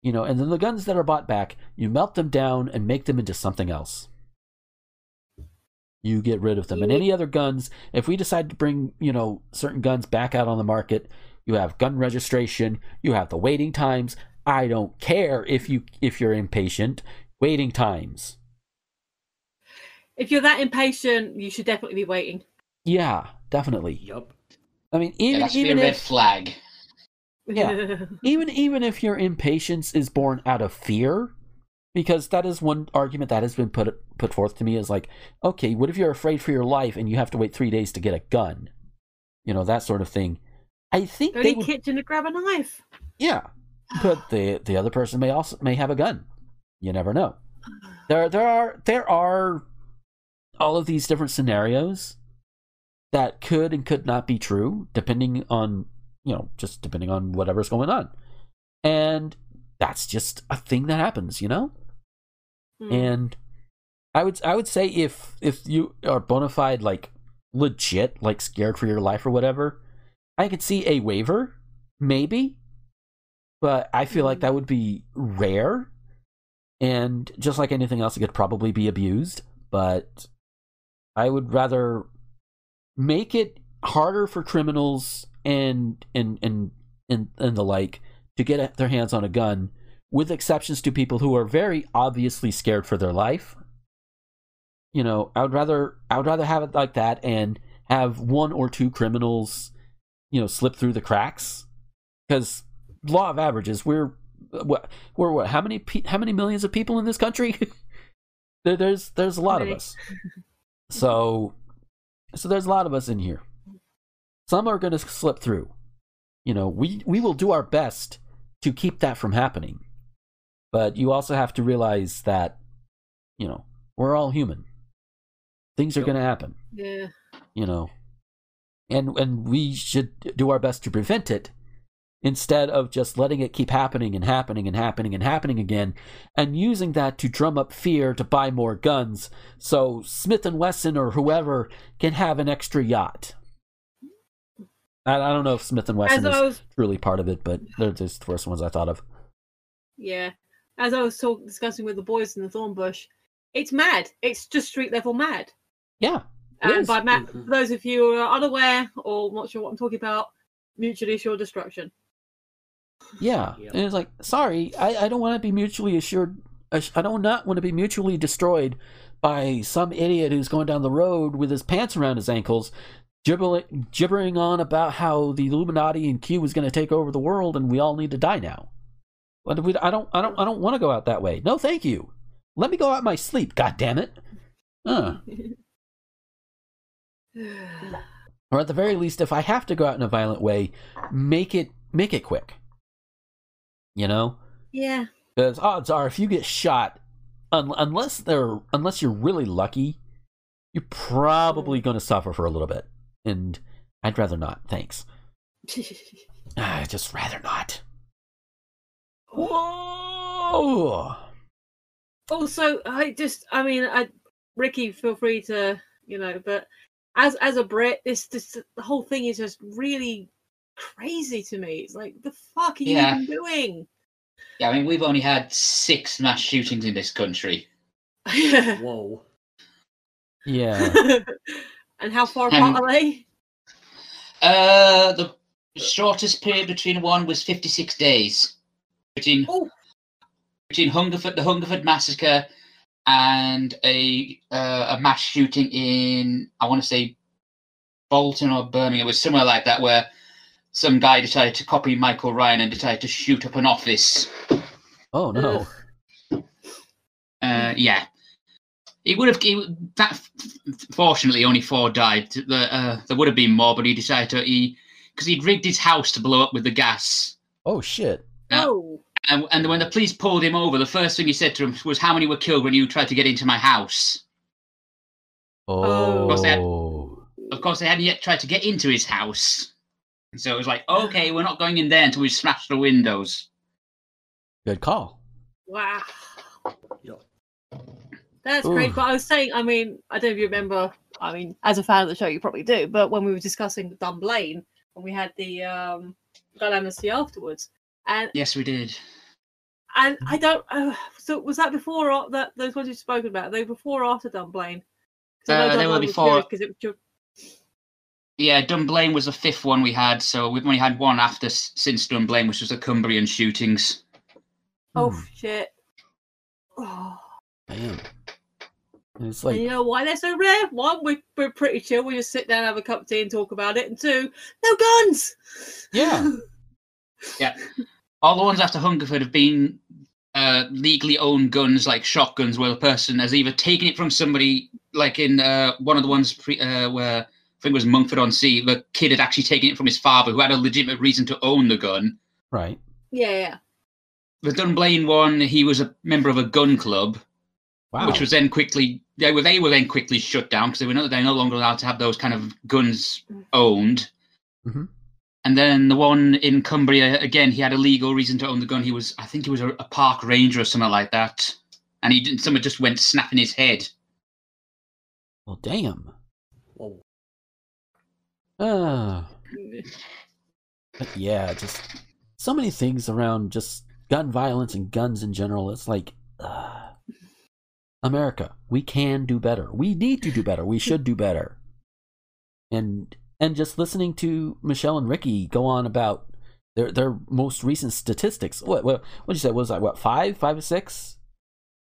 you know, and then the guns that are bought back, you melt them down and make them into something else. You get rid of them. And any other guns, if we decide to bring, you know, certain guns back out on the market, you have gun registration, you have the waiting times. I don't care if you if you're impatient. Waiting times. If you're that impatient, you should definitely be waiting. Yeah, definitely. Yup. I mean, even yeah, that's even a red if, flag. Yeah. even even if your impatience is born out of fear. Because that is one argument that has been put put forth to me is like, okay, what if you're afraid for your life and you have to wait three days to get a gun? You know, that sort of thing. I think go they to the kitchen to grab a knife. Yeah, but the the other person may also may have a gun. You never know. There there are there are all of these different scenarios that could and could not be true, depending on you know just depending on whatever's going on, and that's just a thing that happens, you know. And I would I would say if if you are bona fide, like legit, like scared for your life or whatever, I could see a waiver, maybe. But I feel like that would be rare. And just like anything else, it could probably be abused. But I would rather make it harder for criminals and and and, and, and the like to get their hands on a gun, with exceptions to people who are very obviously scared for their life. You know, I would rather I would rather have it like that and have one or two criminals, you know, slip through the cracks, because law of averages. We're what we're what? How many pe- how many millions of people in this country? there, there's there's a lot of us. So so there's a lot of us in here. Some are going to slip through. You know, we we will do our best to keep that from happening. But you also have to realize that, you know, we're all human. Things are going to happen. Yeah. You know, and and we should do our best to prevent it instead of just letting it keep happening and happening and happening and happening again, and using that to drum up fear to buy more guns so Smith and Wesson or whoever can have an extra yacht. I, I don't know if Smith and Wesson was, is truly part of it, but they're just the first ones I thought of. Yeah. As I was talk, discussing with the boys in the thorn bush, it's mad. It's just street level mad. Yeah. And by mad, for those of you who are unaware or not sure what I'm talking about, mutually assured destruction. Yeah. Yep. And it's like, sorry, I, I don't want to be mutually assured. I don't not want to be mutually destroyed by some idiot who's going down the road with his pants around his ankles, gibbering, gibbering on about how the Illuminati and Q is going to take over the world and we all need to die now. But we, I don't, I don't, I don't want to go out that way. No, thank you. Let me go out in my sleep. God damn it. Uh. Or at the very least, if I have to go out in a violent way, make it, make it quick. You know? Yeah. Because odds are, if you get shot, un- unless they're, unless you're really lucky, you're probably going to suffer for a little bit. And I'd rather not. Thanks. I'd just rather not. Whoa! Also, I just, I mean, I, Ricky, feel free to, you know, but as as a Brit, this, this the whole thing is just really crazy to me. It's like, the fuck are yeah. you even doing? Yeah, I mean, we've only had six mass shootings in this country. Whoa. Yeah. And how far apart um, are they? Uh, the shortest period between one was fifty-six days between oh. between Hungerford, the Hungerford massacre, and a uh, a mass shooting in, I want to say, Bolton or Birmingham. It was somewhere like that, where some guy decided to copy Michael Ryan and decided to shoot up an office. Oh no! Uh, yeah. He would have. He, that, fortunately, only four died. The, uh, there would have been more, but he decided to. He because he'd rigged his house to blow up with the gas. Oh shit! Uh, oh. And, and when the police pulled him over, the first thing he said to him was, "How many were killed when you tried to get into my house?" Oh. Of course, they had, of course, they hadn't yet tried to get into his house, so it was like, "Okay, we're not going in there until we smash the windows." Good call. Wow. That's Ooh. Great, but I was saying, I mean, I don't know if you remember, I mean, as a fan of the show, you probably do, but when we were discussing Dunblane, and we had the um, Galamnesty afterwards. And yes, we did. And I don't, uh, so was that before or that, those ones you've spoken about, they were before or after Dunblane? Uh, they were before. Cause it was... Yeah, Dunblane was the fifth one we had, so we've only had one after since Dunblane, which was the Cumbrian shootings. Oh, mm. shit. Oh. Damn. It's like, and you know why they're so rare? One, we, we're pretty chill. We just sit down, have a cup of tea, and talk about it. And two, no guns. Yeah, yeah. All the ones after Hungerford have been uh, legally owned guns, like shotguns, where the person has either taken it from somebody, like in uh, one of the ones pre, uh, where I think it was Mumford on Sea, the kid had actually taken it from his father, who had a legitimate reason to own the gun. Right. Yeah. yeah. The Dunblane one, he was a member of a gun club. Wow. Which was then quickly they were they were then quickly shut down because they were not they're no longer allowed to have those kind of guns owned. Mm-hmm. And then the one in Cumbria again, he had a legal reason to own the gun. He was I think he was a, a park ranger or something like that, and he didn't. Someone just went snapping his head. Well, damn. Whoa. Uh, but yeah, just so many things around just gun violence and guns in general. It's like. Uh, America, we can do better. We need to do better. We should do better. And and just listening to Michelle and Ricky go on about their their most recent statistics. What what what did you say? What was that? What five? Five or six?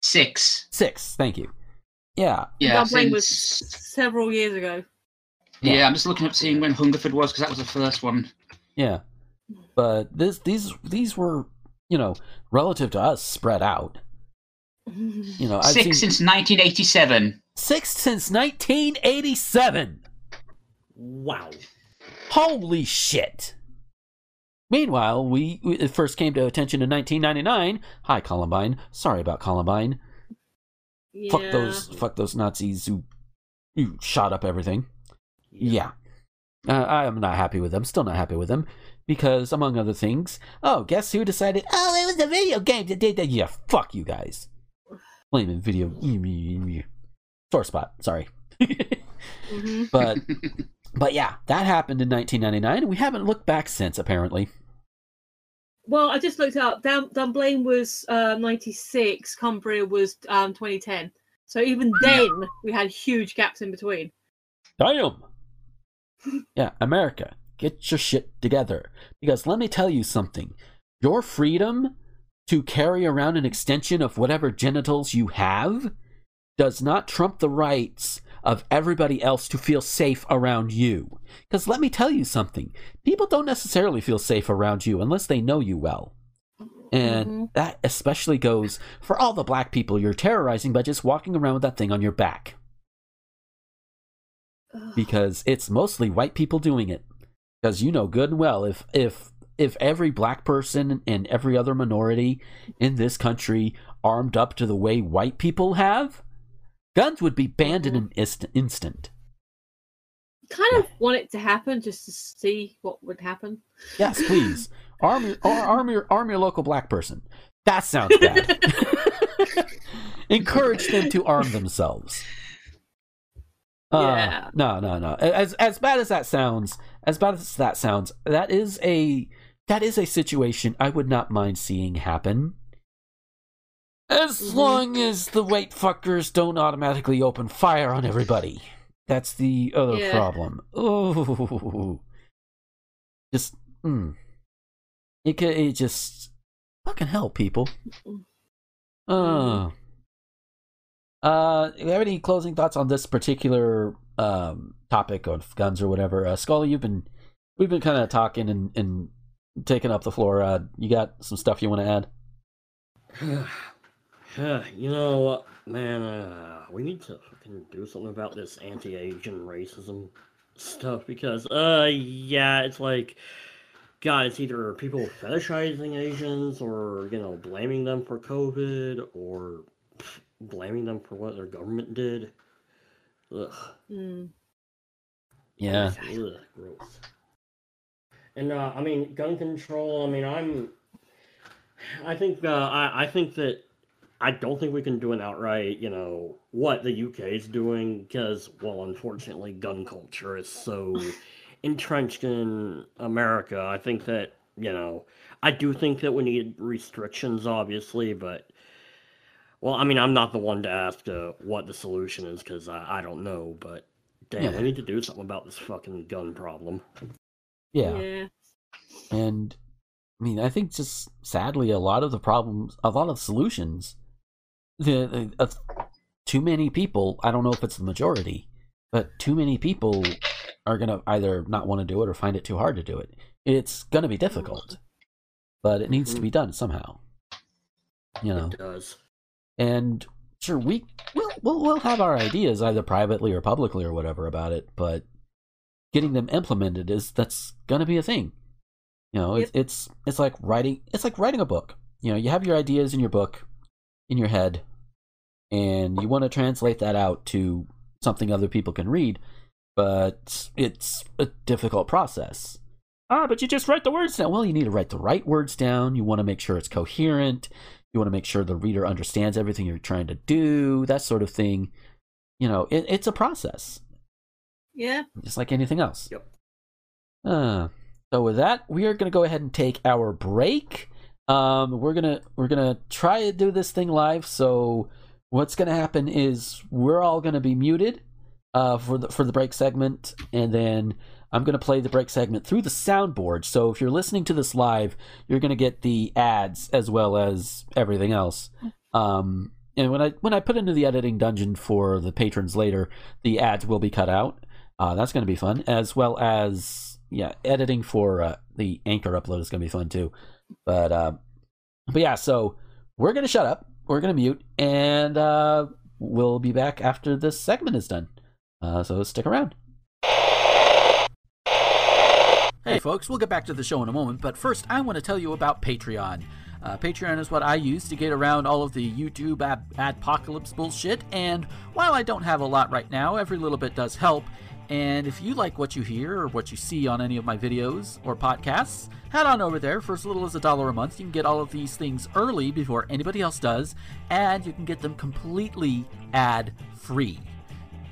Six. Six. Thank you. Yeah. Yeah. That was several years ago. Yeah, yeah, I'm just looking up seeing when Hungerford was because that was the first one. Yeah, but this these these were you know relative to us spread out. You know, I've six seen... since nineteen eighty-seven. Six since nineteen eighty-seven. Wow! Holy shit! Meanwhile, we, we it first came to attention in nineteen ninety-nine. Hi, Columbine. Sorry about Columbine. Yeah. Fuck those, fuck those Nazis who, who shot up everything. Yeah, yeah. Uh, I am not happy with them. Still not happy with them. Because, among other things, oh, guess who decided? Oh, it was the video game that did that. Yeah, fuck you guys. Blaming video sore spot. Sorry, mm-hmm. but but yeah, that happened in nineteen ninety-nine, and we haven't looked back since. Apparently. Well, I just looked up. Dun- Dunblane was uh, ninety-six. Cumbria was um, twenty ten. So even then, we had huge gaps in between. Damn. Yeah, America, get your shit together, because let me tell you something. Your freedom to carry around an extension of whatever genitals you have does not trump the rights of everybody else to feel safe around you. Because let me tell you something. People don't necessarily feel safe around you unless they know you well. And mm-hmm. that especially goes for all the black people you're terrorizing by just walking around with that thing on your back. Ugh. Because it's mostly white people doing it. Because you know good and well if if If every black person and every other minority in this country armed up to the way white people have, guns would be banned in an ist- instant. Kind of want it to happen just to see what would happen. Yes, please. Arm, arm, your, arm your local black person. That sounds bad. Encourage them to arm themselves. Uh, yeah. No, no, no. As as bad as that sounds, as bad as that sounds, that is a... That is a situation I would not mind seeing happen. As long as the white fuckers don't automatically open fire on everybody. That's the other yeah. problem. Ooh. Just, mm. It can, it just, fucking hell, people. Uh, uh, do you have any closing thoughts on this particular um, topic on guns or whatever? Uh, Scully, you've been, we've been kind of talking and, and taking up the floor. Uh, you got some stuff you want to add? You know what, man, uh, we need to fucking do something about this anti-Asian racism stuff, because, uh, yeah, it's like, God, it's either people fetishizing Asians, or, you know, blaming them for COVID, or pff, blaming them for what their government did. Ugh. Mm. Yeah. Ugh, gross. And, uh, I mean, gun control, I mean, I'm, I think, uh, I, I think that I don't think we can do an outright, you know, what the U K is doing, because, well, unfortunately, gun culture is so entrenched in America. I think that, you know, I do think that we need restrictions, obviously, but, well, I mean, I'm not the one to ask uh, what the solution is, because I, I don't know, but, damn, yeah. we need to do something about this fucking gun problem. Yeah. yeah. And, I mean, I think just, sadly, a lot of the problems, a lot of solutions... The, the, uh, too many people, I don't know if it's the majority, but too many people are going to either not want to do it or find it too hard to do it. It's going to be difficult, but it needs mm-hmm. to be done somehow. You know? It does. And sure, we, we'll, we'll, we'll have our ideas either privately or publicly or whatever about it, but getting them implemented is, that's going to be a thing. You know, yep. it, it's, it's like writing, it's like writing a book. You know, you have your ideas in your book, in your head, and you want to translate that out to something other people can read, but it's a difficult process. Ah, but you just write the words down. Well, you need to write the right words down. You want to make sure it's coherent. You want to make sure the reader understands everything you're trying to do, that sort of thing. You know, it, it's a process. Yeah. Just like anything else. Yep. Uh, so with that, we are going to go ahead and take our break. Um, we're gonna we're gonna try to do this thing live. So what's gonna happen is we're all gonna be muted uh, for the for the break segment, and then I'm gonna play the break segment through the soundboard. So if you're listening to this live, you're gonna get the ads as well as everything else. Um, and when I when I put into the editing dungeon for the patrons later, the ads will be cut out. Uh, that's gonna be fun, as well as yeah, editing for uh, the Anchor upload is gonna be fun too. But uh, but yeah, so we're gonna shut up, we're gonna mute, and uh, we'll be back after this segment is done. Uh, so stick around. Hey folks, we'll get back to the show in a moment, but first I want to tell you about Patreon. Uh, Patreon is what I use to get around all of the YouTube ad- adpocalypse bullshit, and while I don't have a lot right now, every little bit does help. And if you like what you hear or what you see on any of my videos or podcasts, head on over there. For as little as a dollar a month, you can get all of these things early before anybody else does, and you can get them completely ad-free.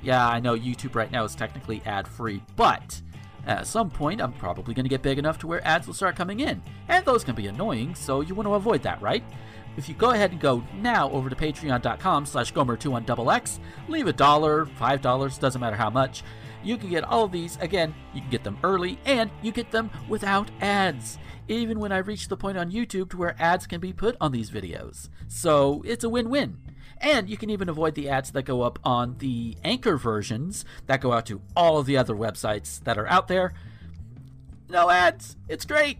Yeah, I know YouTube right now is technically ad-free, but at some point I'm probably going to get big enough to where ads will start coming in, and those can be annoying, so you want to avoid that, right? If you go ahead and go now over to patreon.com slash gomer21xx, leave a dollar, five dollars, doesn't matter how much, you can get all of these. Again, you can get them early, and you get them without ads, even when I reach the point on YouTube to where ads can be put on these videos. So it's a win-win. And you can even avoid the ads that go up on the Anchor versions that go out to all of the other websites that are out there. No ads. It's great.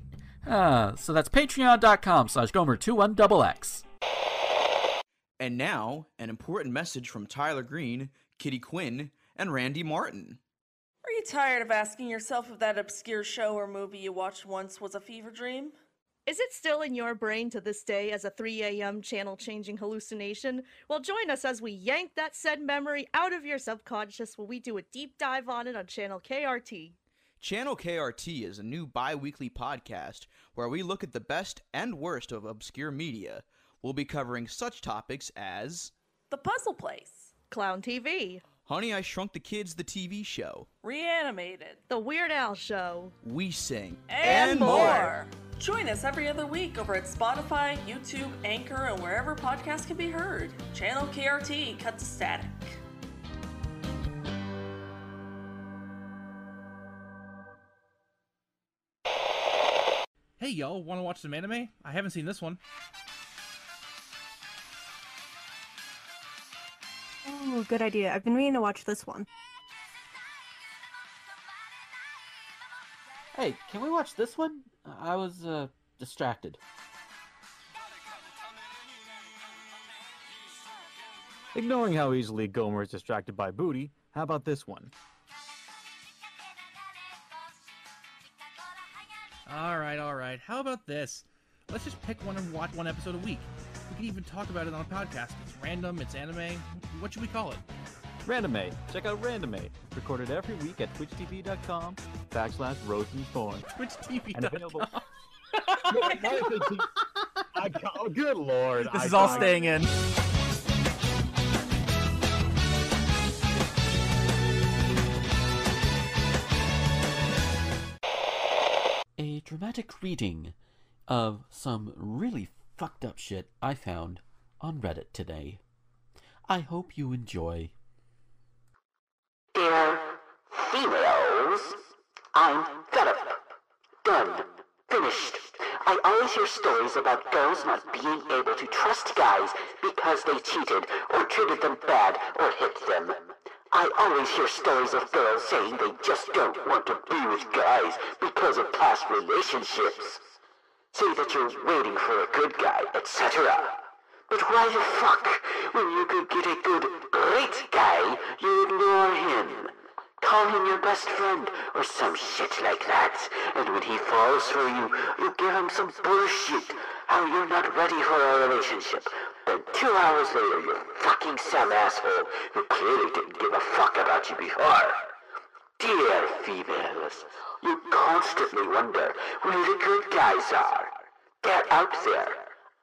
Uh, so that's patreon.com slash gomer21xx. And now, an important message from Tyler Green, Kitty Quinn, and Randy Martin. Are you tired of asking yourself if that obscure show or movie you watched once was a fever dream? Is it still in your brain to this day as a three a.m. channel-changing hallucination? Well, join us as we yank that said memory out of your subconscious when we do a deep dive on it on Channel K R T. Channel K R T is a new bi-weekly podcast where we look at the best and worst of obscure media. We'll be covering such topics as... The Puzzle Place. Clown T V. Honey, I Shrunk the Kids, the T V show. Reanimated. The Weird Al show. We Sing. And, and more. more. Join us every other week over at Spotify, YouTube, Anchor, and wherever podcasts can be heard. Channel K R T, cut to static. Hey y'all, wanna watch some anime? I haven't seen this one. Ooh, good idea. I've been meaning to watch this one. Hey, can we watch this one? I was, uh, distracted. Ignoring how easily Gomer is distracted by booty, how about this one? Alright, alright, how about this? Let's just pick one and watch one episode a week. We can even talk about it on a podcast. It's random, it's anime, what should we call it? Randome. Check out Randome. Recorded every week at twitch t v dot com backslash Rose and Thorn. twitch t v dot com I got, oh, good lord. This I is all I, staying in. A dramatic reading of some really fucked up shit I found on Reddit today. I hope you enjoy. Dear females, I'm fed up, done, finished. I always hear stories about girls not being able to trust guys because they cheated or treated them bad or hit them. I always hear stories of girls saying they just don't want to be with guys because of past relationships. Say that you're waiting for a good guy, et cetera. But why the fuck, when you could get a good, great guy, you ignore him? Call him your best friend, or some shit like that, and when he falls for you, you give him some bullshit, how you're not ready for a relationship. Then two hours later, you're fucking some asshole who clearly didn't give a fuck about you before. Dear females, you constantly wonder where the good guys are. They're out there.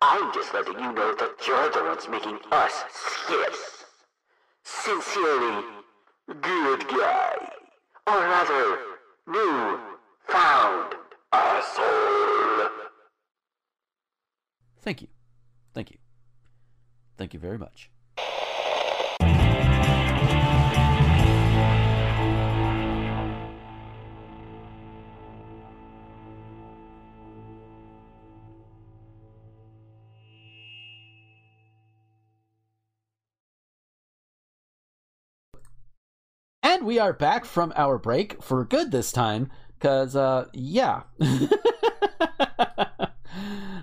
I'm just letting you know that you're the ones making us scarce. Sincerely, good guy. Or rather, new found asshole. Thank you. Thank you. Thank you very much. And we are back from our break for good this time, because, uh, yeah.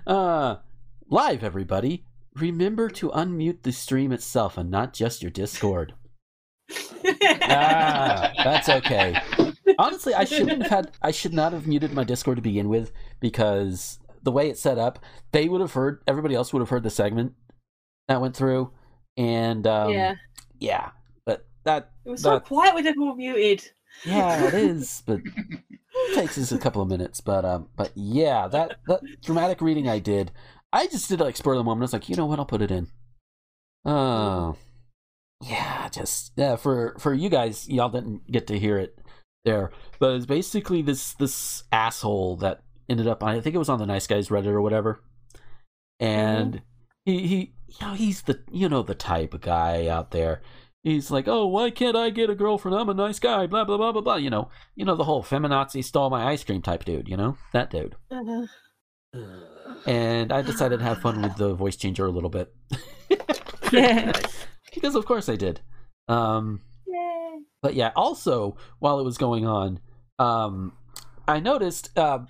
uh, live, everybody. Remember to unmute the stream itself and not just your Discord. ah, that's okay. Honestly, I shouldn't have had, I should not have muted my Discord to begin with, because the way it's set up, they would have heard, everybody else would have heard the segment that went through. And, um, yeah. Yeah. That, it was that, so quiet with everyone muted. Yeah, it is, but it takes us a couple of minutes. But um, but yeah, that, that dramatic reading I did, I just did like spur of the moment. I was like, you know what, I'll put it in. Oh, yeah, just yeah. For for you guys, y'all didn't get to hear it there, but it's basically this this asshole that ended up. I think it was on the Nice Guys Reddit or whatever, and mm-hmm. he he you know, he's the you know the type of guy out there. He's like, oh, why can't I get a girlfriend? I'm a nice guy, blah, blah, blah, blah, blah. You know, you know the whole feminazi stole my ice cream type dude, you know? That dude. Uh-huh. And I decided to have fun with the voice changer a little bit. Because, of course, I did. Um, Yay. But, yeah, also, while it was going on, um, I noticed, uh,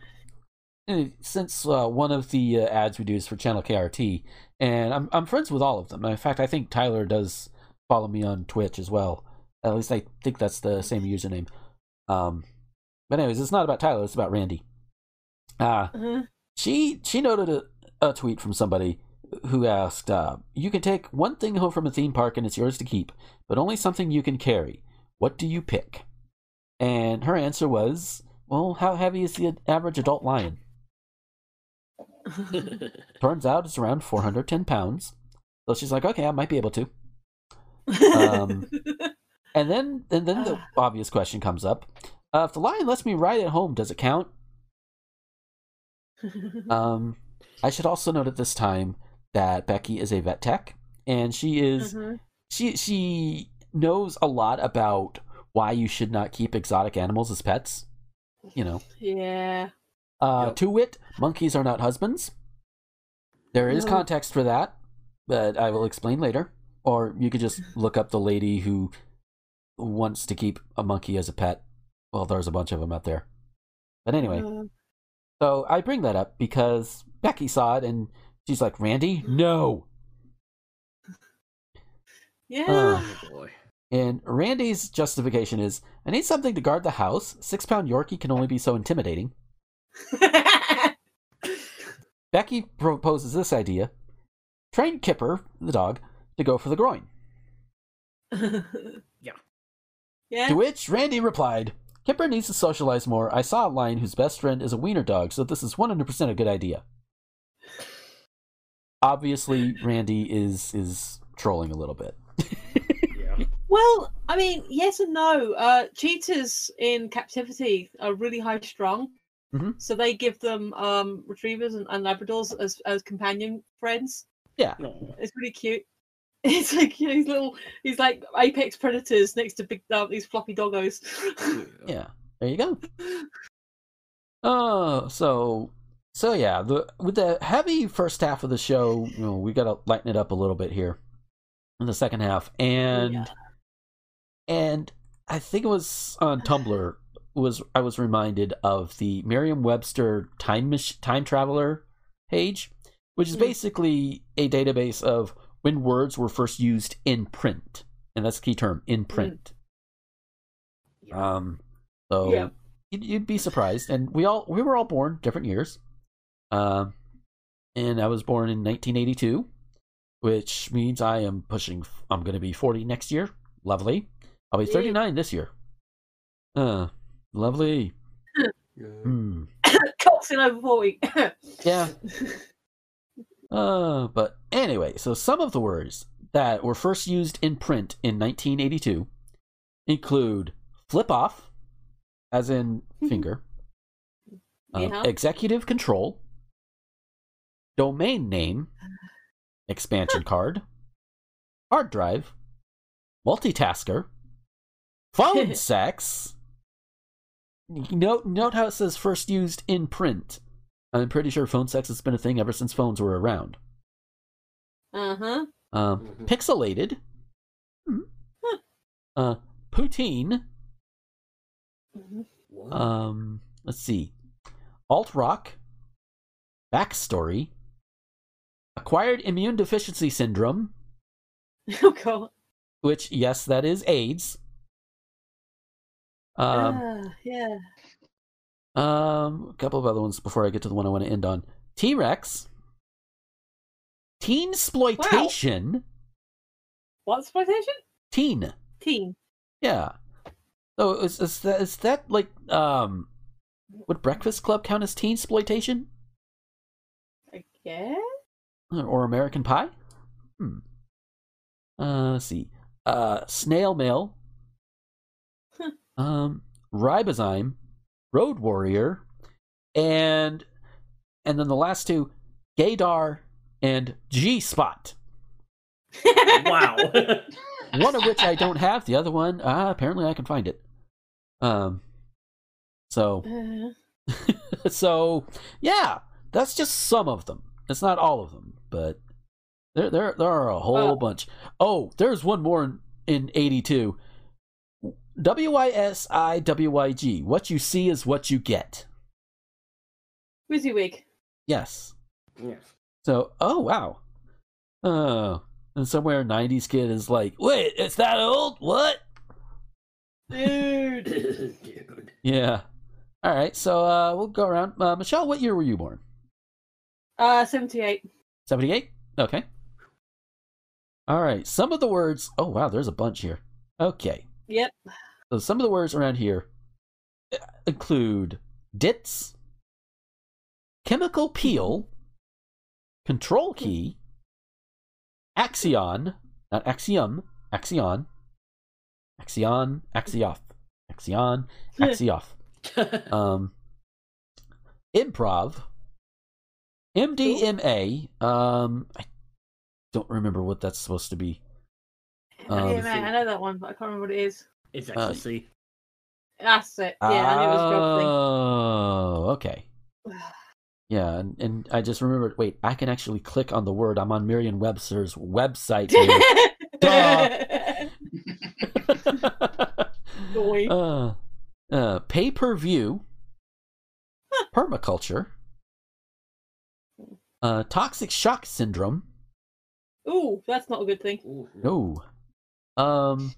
since uh, one of the uh, ads we do is for Channel K R T, and I'm, I'm friends with all of them. In fact, I think Tyler does... follow me on Twitch as well. At least I think that's the same username. Um, but anyways, it's not about Tyler. It's about Randy. Uh, mm-hmm. She she noted a, a tweet from somebody who asked, uh, you can take one thing home from a theme park and it's yours to keep, but only something you can carry. What do you pick? And her answer was, well, how heavy is the average adult lion? Turns out it's around four hundred ten pounds. So she's like, okay, I might be able to. um, and then and then the obvious question comes up. Uh, if the lion lets me ride at home, does it count? um, I should also note at this time that Becky is a vet tech, and she is mm-hmm. she she knows a lot about why you should not keep exotic animals as pets. You know. Yeah. Uh, yep. To wit, monkeys are not husbands. There is no. context for that, but I will explain later. Or you could just look up the lady who wants to keep a monkey as a pet. Well, there's a bunch of them out there. But anyway, uh, so I bring that up because Becky saw it and she's like, Randy, no. Yeah. Uh, oh boy. And Randy's justification is, I need something to guard the house. Six pound Yorkie can only be so intimidating. Becky proposes this idea. Train Kipper, the dog, to go for the groin. yeah. yeah. To which Randy replied, Kipper needs to socialize more. I saw a lion whose best friend is a wiener dog, so this is one hundred percent a good idea. Obviously, Randy is is trolling a little bit. yeah. Well, I mean, yes and no. Uh, cheetahs in captivity are really high strung. Mm-hmm. So they give them um, retrievers and, and Labradors as, as companion friends. Yeah. It's really cute. It's like, you know, he's little, he's like apex predators next to big, uh, these floppy doggos. yeah. There you go. Oh, so, so yeah, the, with the heavy first half of the show, you know, we got to lighten it up a little bit here in the second half. And, yeah. and I think it was on Tumblr was, I was reminded of the Merriam-Webster time, time traveler page, which is basically a database of when words were first used in print, and that's the key term, in print. Mm. Um, so yeah. you'd, you'd be surprised, and we all we were all born different years. Um, uh, and I was born in nineteen eighty-two, which means I am pushing. I'm going to be forty next year. Lovely. I'll be thirty-nine yeah. this year. Uh, lovely. Yeah. Mm. Coxing over forty. yeah. Uh, but anyway, so some of the words that were first used in print in nineteen eighty-two include flip off, as in finger, yeah. uh, executive control, domain name, expansion card, hard drive, multitasker, phone sex. Note, note how it says first used in print. I'm pretty sure phone sex has been a thing ever since phones were around. Uh-huh. Um, mm-hmm. Pixelated. Mm-hmm. Huh. Uh, poutine. Mm-hmm. Um, let's see. Alt-rock. Backstory. Acquired immune deficiency syndrome. Oh, God. Which, yes, that is AIDS. Um, uh, yeah. Um, a couple of other ones before I get to the one I want to end on. T-Rex. Teensploitation. Wow. What exploitation? Teen. Teen. Yeah. So is, is, that, is that like, um, would Breakfast Club count as teensploitation? I guess? Or American Pie? Hmm. Uh, let's see. Uh, snail mail. Huh. Um, ribozyme. Road Warrior, and and then the last two, Gaydar and G-Spot. Wow. One of which I don't have. The other one, ah, apparently I can find it. Um, so, uh. so yeah, that's just some of them. It's not all of them, but there there there are a whole oh. bunch. Oh, there's one more in eighty-two. W Y S I W Y G. What you see is what you get. WYSIWYG. Yes. Yes. So, oh, wow. Uh, and somewhere a nineties kid is like, wait, it's that old? What? Dude. Dude. Yeah. All right, so uh, we'll go around. Uh, Michelle, what year were you born? Uh, seventy-eight. seventy-eight? Okay. All right, some of the words... Oh, wow, there's a bunch here. Okay. Yep. So some of the words around here include D I T S, chemical peel, control key, axion, not axiom, axion, axion, axioff, axion, axioff, um, improv, M D M A. Um, I don't remember what that's supposed to be. Um, M D M A, I know that one, but I can't remember what it is. It's ecstasy. Uh, that's it. Yeah, I knew it was something. Oh, okay. Yeah, and, and I just remembered, wait, I can actually click on the word. I'm on Merriam-Webster's website here. uh, uh, pay-per-view, permaculture, uh, toxic shock syndrome. Ooh, that's not a good thing. Ooh. No. Um,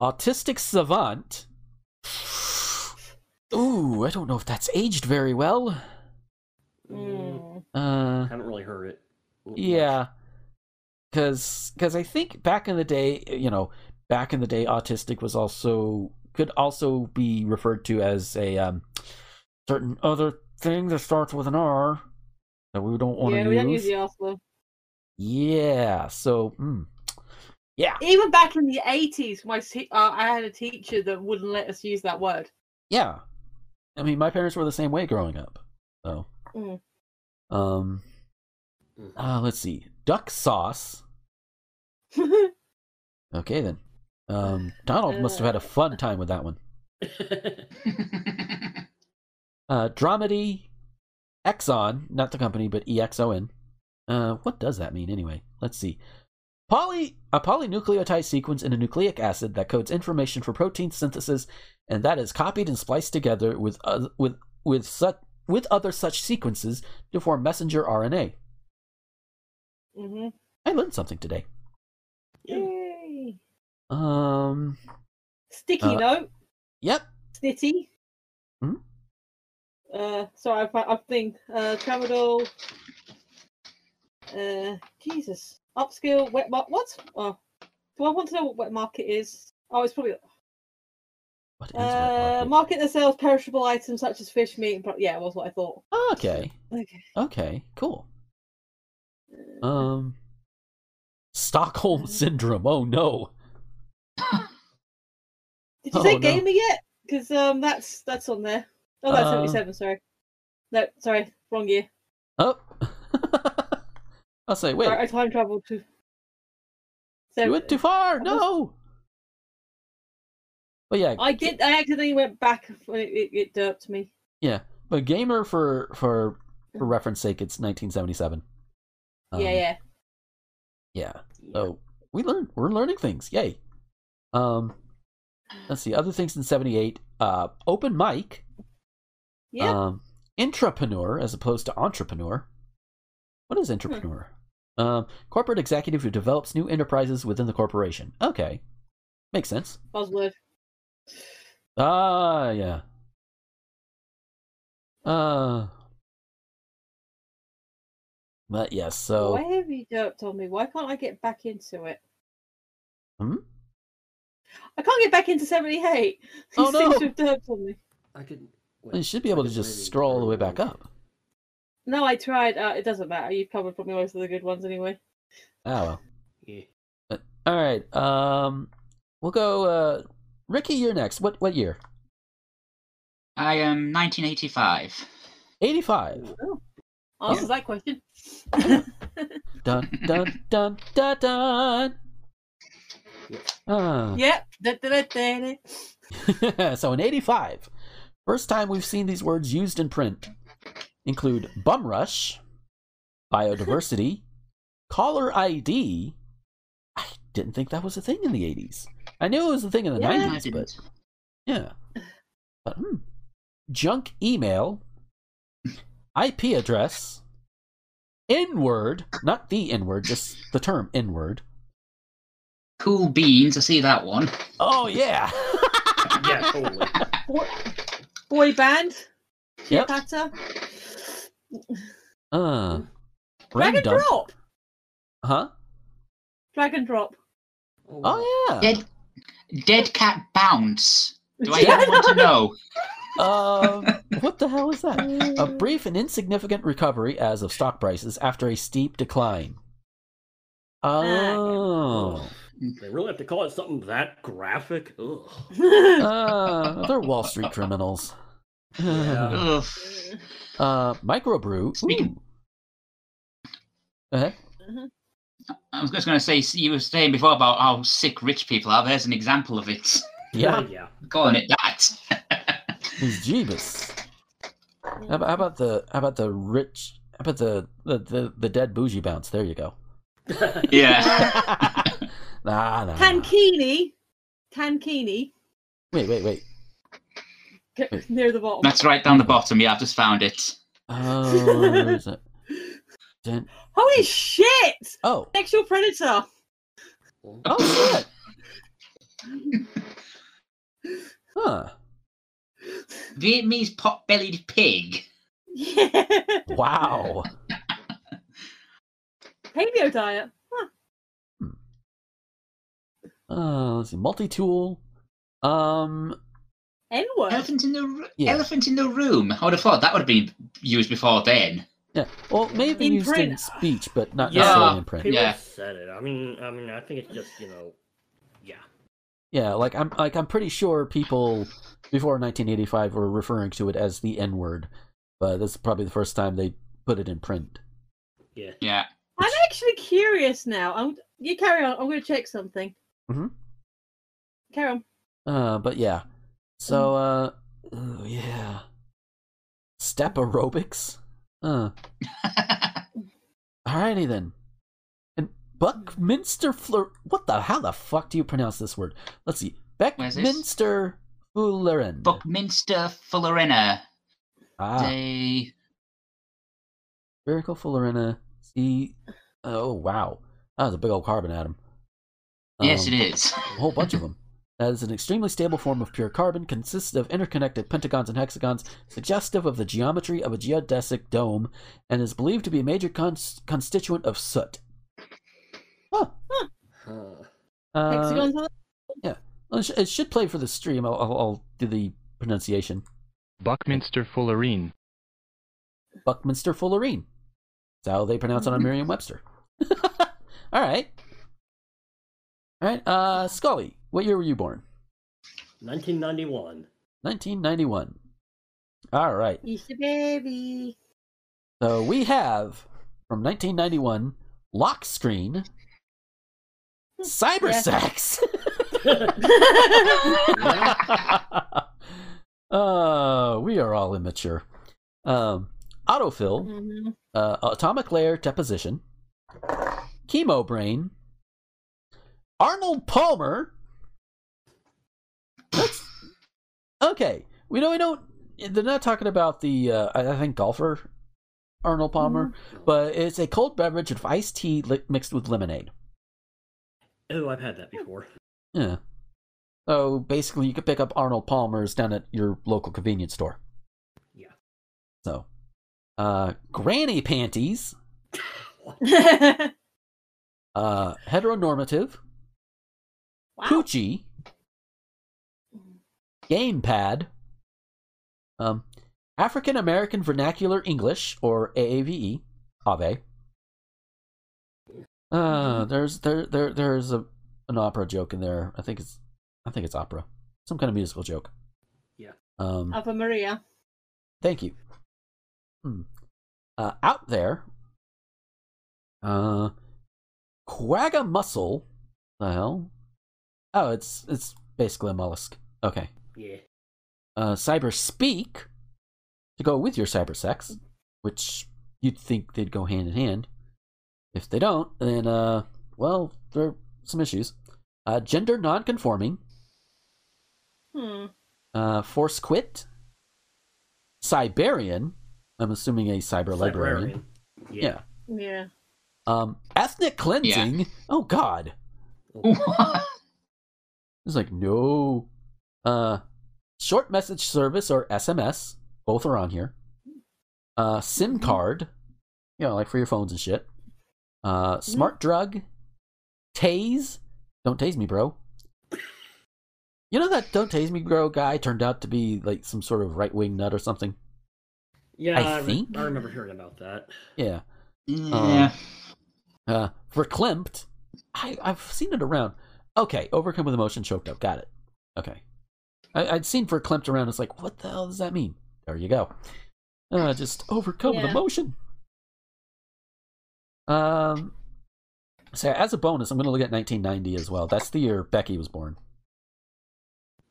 autistic savant. Ooh, I don't know if that's aged very well. Mm. Uh, haven't really heard it. Ooh, yeah, because because I think back in the day, you know, back in the day, autistic was also could also be referred to as a um, certain other thing that starts with an R that we don't want to use. Yeah, we don't use the R slow. Yeah. So. Mm. Yeah. Even back in the eighties, my te- uh, I had a teacher that wouldn't let us use that word. Yeah. I mean, my parents were the same way growing up. So. Mm. Um. Uh, let's see. Duck sauce. Okay then. Um. Donald must have had a fun time with that one. uh, dramedy. Exxon, not the company, but E X O N. Uh, what does that mean anyway? Let's see. Poly, a polynucleotide sequence in a nucleic acid that codes information for protein synthesis, and that is copied and spliced together with uh, with with such with other such sequences to form messenger R N A. Mm-hmm. I learned something today. Yay! Um, sticky uh, note. Yep. Snitty. Hmm. Uh, sorry, I I think uh, tramadol. Uh, Jesus. Upskill, wet market. What? Oh, do I want to know what wet market is? Oh, it's probably. What is uh, wet market? Market that sells perishable items such as fish, meat, and pro- yeah, it was what I thought. Oh, okay. Okay. Okay. Cool. Um. Stockholm syndrome. Oh no. Did you oh, say no. gamer yet? Because um, that's that's on there. Oh, that's seventy-seven. Uh... Sorry. No, sorry, wrong year. Oh. I'll say, wait. I time traveled to. So, you went too far. Was... No. But yeah, I did. I accidentally went back. When it, it, it derped me. Yeah, but gamer for for for reference sake, it's nineteen seventy-seven. Um, yeah, yeah, yeah. So we learn. We're learning things. Yay. Um, let's see other things in seventy-eight. Uh, open mic. Yeah. Um, intrapreneur as opposed to entrepreneur. What is entrepreneur? Hmm. Um, corporate executive who develops new enterprises within the corporation. Okay. Makes sense. Buzzword. Ah, yeah. Uh, but yes, yeah, so... Why have you derped on me? Why can't I get back into it? Hmm? I can't get back into seventy-eight. Oh, no. Seems to have derped on me. I could... Well, you should be able to just really scroll all the way back up. No, I tried. Uh, it doesn't matter. You've covered probably most of the good ones anyway. Oh, well. Yeah. But, all right. Um, we'll go. Uh, Ricky, you're next. What What year? I am nineteen eighty-five. eighty-five. Oh. Answers that question. Dun, dun, dun, dun, dun. Yep. Uh. Yep. Da, da, da, da. So in eighty-five, first time we've seen these words used in print. Include bum rush, biodiversity, caller I D. I didn't think that was a thing in the eighties. I knew it was a thing in the yeah, nineties, but yeah. But, hmm. Junk email, I P address, N-word, not the N-word, just the term N-word. Cool beans, I see that one. Oh yeah. Yeah, totally. Boy, boy band. Yep. Pata. Uh, drag and drop. Huh? Drag and drop. Oh yeah. Dead, dead cat bounce. Do I even want to know? Um, what the hell is that? A brief and insignificant recovery as of stock prices after a steep decline. Oh. They really have to call it something that graphic. Ugh. Uh, they're Wall Street criminals. Yeah. uh, microbrew. Speaking, Go ahead. Mm-hmm. I was just going to say, you were saying before about how sick rich people are. There's an example of it. Yeah, yeah. Calling it that. It's Jeebus. How about the how about the rich? How about the the, the, the dead bougie bounce? There you go. Yeah. nah, nah. Tankini, Tankini. Wait, wait, wait. wait. Near the bottom. That's right down the bottom. Yeah, I've just found it. Oh, where is it? Dun. Holy shit! Oh, sexual predator. Oh shit! Huh? Vietnamese pot-bellied pig. Yeah. Wow. Paleo diet. Huh. Uh, let's see. Multi-tool. Um. N-word. Elephant in the ro- yeah. Elephant in the room. I would have thought that would have been used before then. Yeah, or maybe in used print. In speech, but not yeah. necessarily in print. People yeah, said it. I mean, I mean, I think it's just, you know, yeah, yeah. Like I'm, like I'm pretty sure people before nineteen eighty-five were referring to it as the N-word, but this is probably the first time they put it in print. Yeah, yeah. I'm actually curious now. I'm, you carry on. I'm going to check something. Mm-hmm. Carry on. Uh, but yeah. So, uh, oh, yeah. Step aerobics. Uh. Alrighty then. And Buckminster Fleur. What the? How the fuck do you pronounce this word? Let's see. Buckminster Fullerene. Buckminster Fullerene. Ah. De... Spherical Fullerene. C. Oh wow, that's a big old carbon atom. Um, yes, it is. A whole bunch of them. That is an extremely stable form of pure carbon, consists of interconnected pentagons and hexagons, suggestive of the geometry of a geodesic dome, and is believed to be a major cons- constituent of soot. Huh. Huh. Uh, hexagons are... Yeah. Well, it should play for the stream. I'll, I'll, I'll do the pronunciation. Buckminster Fullerene. Buckminster Fullerene. That's how they pronounce it on Merriam-Webster. All right. All right. Uh, Scully. What year were you born? nineteen ninety-one. nineteen ninety-one. All right. Easter baby. So we have, from nineteen ninety-one, Lock Screen, Cyber yeah. Sex. uh, we are all immature. Um, autofill, mm-hmm. uh, Atomic Layer Deposition, Chemo Brain, Arnold Palmer. That's, okay, we know we don't. They're not talking about the uh, I think golfer Arnold Palmer, mm-hmm. but it's a cold beverage of iced tea li- mixed with lemonade. Oh, I've had that before. Yeah. So basically, you could pick up Arnold Palmer's down at your local convenience store. Yeah. So, uh, granny panties. uh, heteronormative. Wow. Coochie. Gamepad, um, African American Vernacular English, or A A V E, A V E. Uh, there's there there there's a an opera joke in there. I think it's I think it's opera, some kind of musical joke. Yeah. Um, Ave Maria. Thank you. Hmm. Uh, out there. Uh, Quagga-muscle. The hell? Oh, it's it's basically a mollusk. Okay. Yeah. Uh, cyber speak to go with your cyber sex, which you'd think they'd go hand in hand. If they don't, then uh, well, there are some issues. Uh, gender non-conforming. Hmm. Uh, force quit. Cyberian. I'm assuming a cyber librarian. Yeah. Yeah. Yeah. Um, ethnic cleansing. Yeah. Oh God. What? It's like no. Uh, short message service or S M S, both are on here. Uh, SIM card, you know, like for your phones and shit. Uh, smart drug, tase, don't tase me, bro. You know that "don't tase me, bro" guy turned out to be like some sort of right wing nut or something. Yeah, I, I think re- I remember hearing about that. Yeah. Yeah. Um, uh, verklempt. I I've seen it around. Okay, overcome with emotion, choked up. Got it. Okay. I, I'd seen verklempt around. It's like, what the hell does that mean? There you go. Uh, just overcome yeah. with emotion. Um, so as a bonus, I'm going to look at nineteen ninety as well. That's the year Becky was born.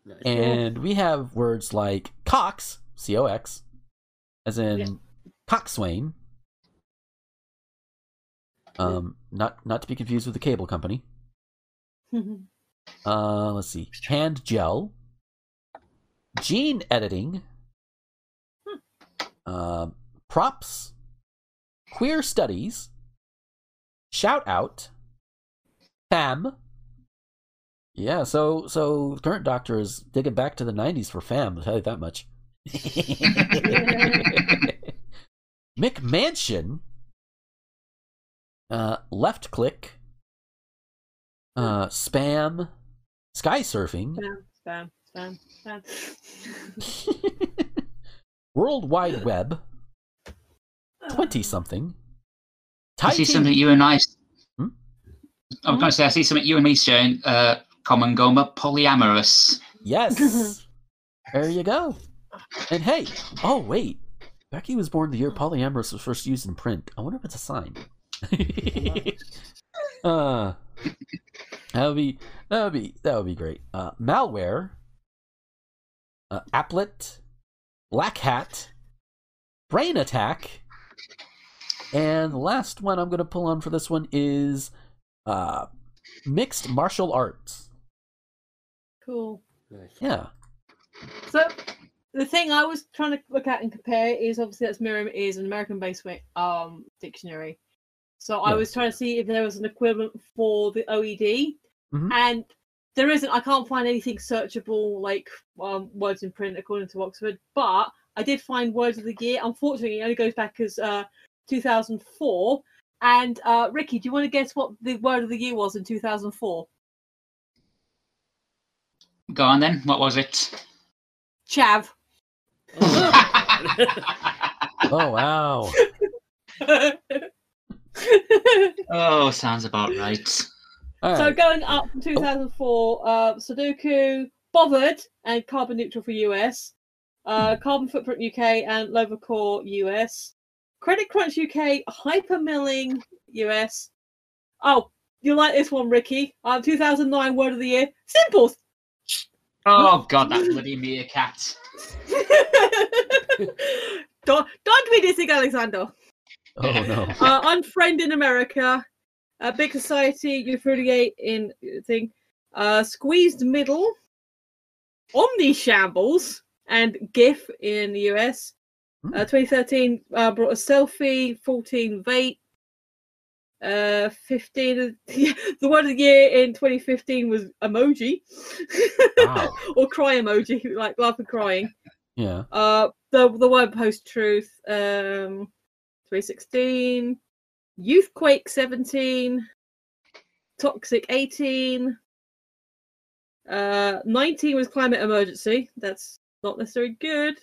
Nice. And we have words like cox, C O X, as in yeah. coxswain. Um, not not to be confused with the cable company. uh, let's see. Hand gel. Gene editing. Uh, props. Queer studies. Shout out. Fam. Yeah, so so current doctor is digging back to the nineties for fam, I'll tell you that much. McMansion. Uh, left click, uh, spam, sky surfing, spam, spam, spam, spam. World Wide Web, twenty something. I see something you and I. Hmm? I'm going to say I see something you and me sharing. Uh, common Gomer, polyamorous. Yes, there you go. And hey, oh wait, Becky was born the year polyamorous was first used in print. I wonder if it's a sign. uh, that would be that would be that would be great. Uh, malware, uh, applet, black hat, brain attack, and the last one I'm going to pull on for this one is uh, mixed martial arts. Cool. Yeah. So the thing I was trying to look at and compare is obviously that's Merriam is an American-based um dictionary. So I yeah. was trying to see if there was an equivalent for the O E D, mm-hmm. and there isn't. I can't find anything searchable like um, words in print according to Oxford, but I did find words of the year. Unfortunately, it only goes back as uh, two thousand four. And uh, Ricky, do you want to guess what the word of the year was in two thousand four? Go on then. What was it? Chav. Oh, wow. Oh, sounds about right. All so right. Going up from two thousand four, uh, Sudoku, Bothered, and Carbon Neutral for U S, uh, Carbon Footprint U K, and Lovacore U S, Credit Crunch U K, Hypermilling U S. Oh, you like this one, Ricky? Uh, two thousand nine Word of the Year, Simples. Oh God, that bloody meerkat! don't don't tweet this thing, Alexander. Oh no! Uh, Unfriend in America, uh, Big Society, Euphrodigate in thing, uh, Squeezed Middle, Omni Shambles, and GIF in the U S. Uh, twenty thirteen uh, brought a selfie. fourteen vape. Uh, fifteen the word of the year in twenty fifteen was emoji, wow. or cry emoji, like laugh and crying. Yeah. Uh, the the word post truth. Um. twenty sixteen, Youthquake seventeen, Toxic eighteen, uh, nineteen was Climate Emergency. That's not necessarily good.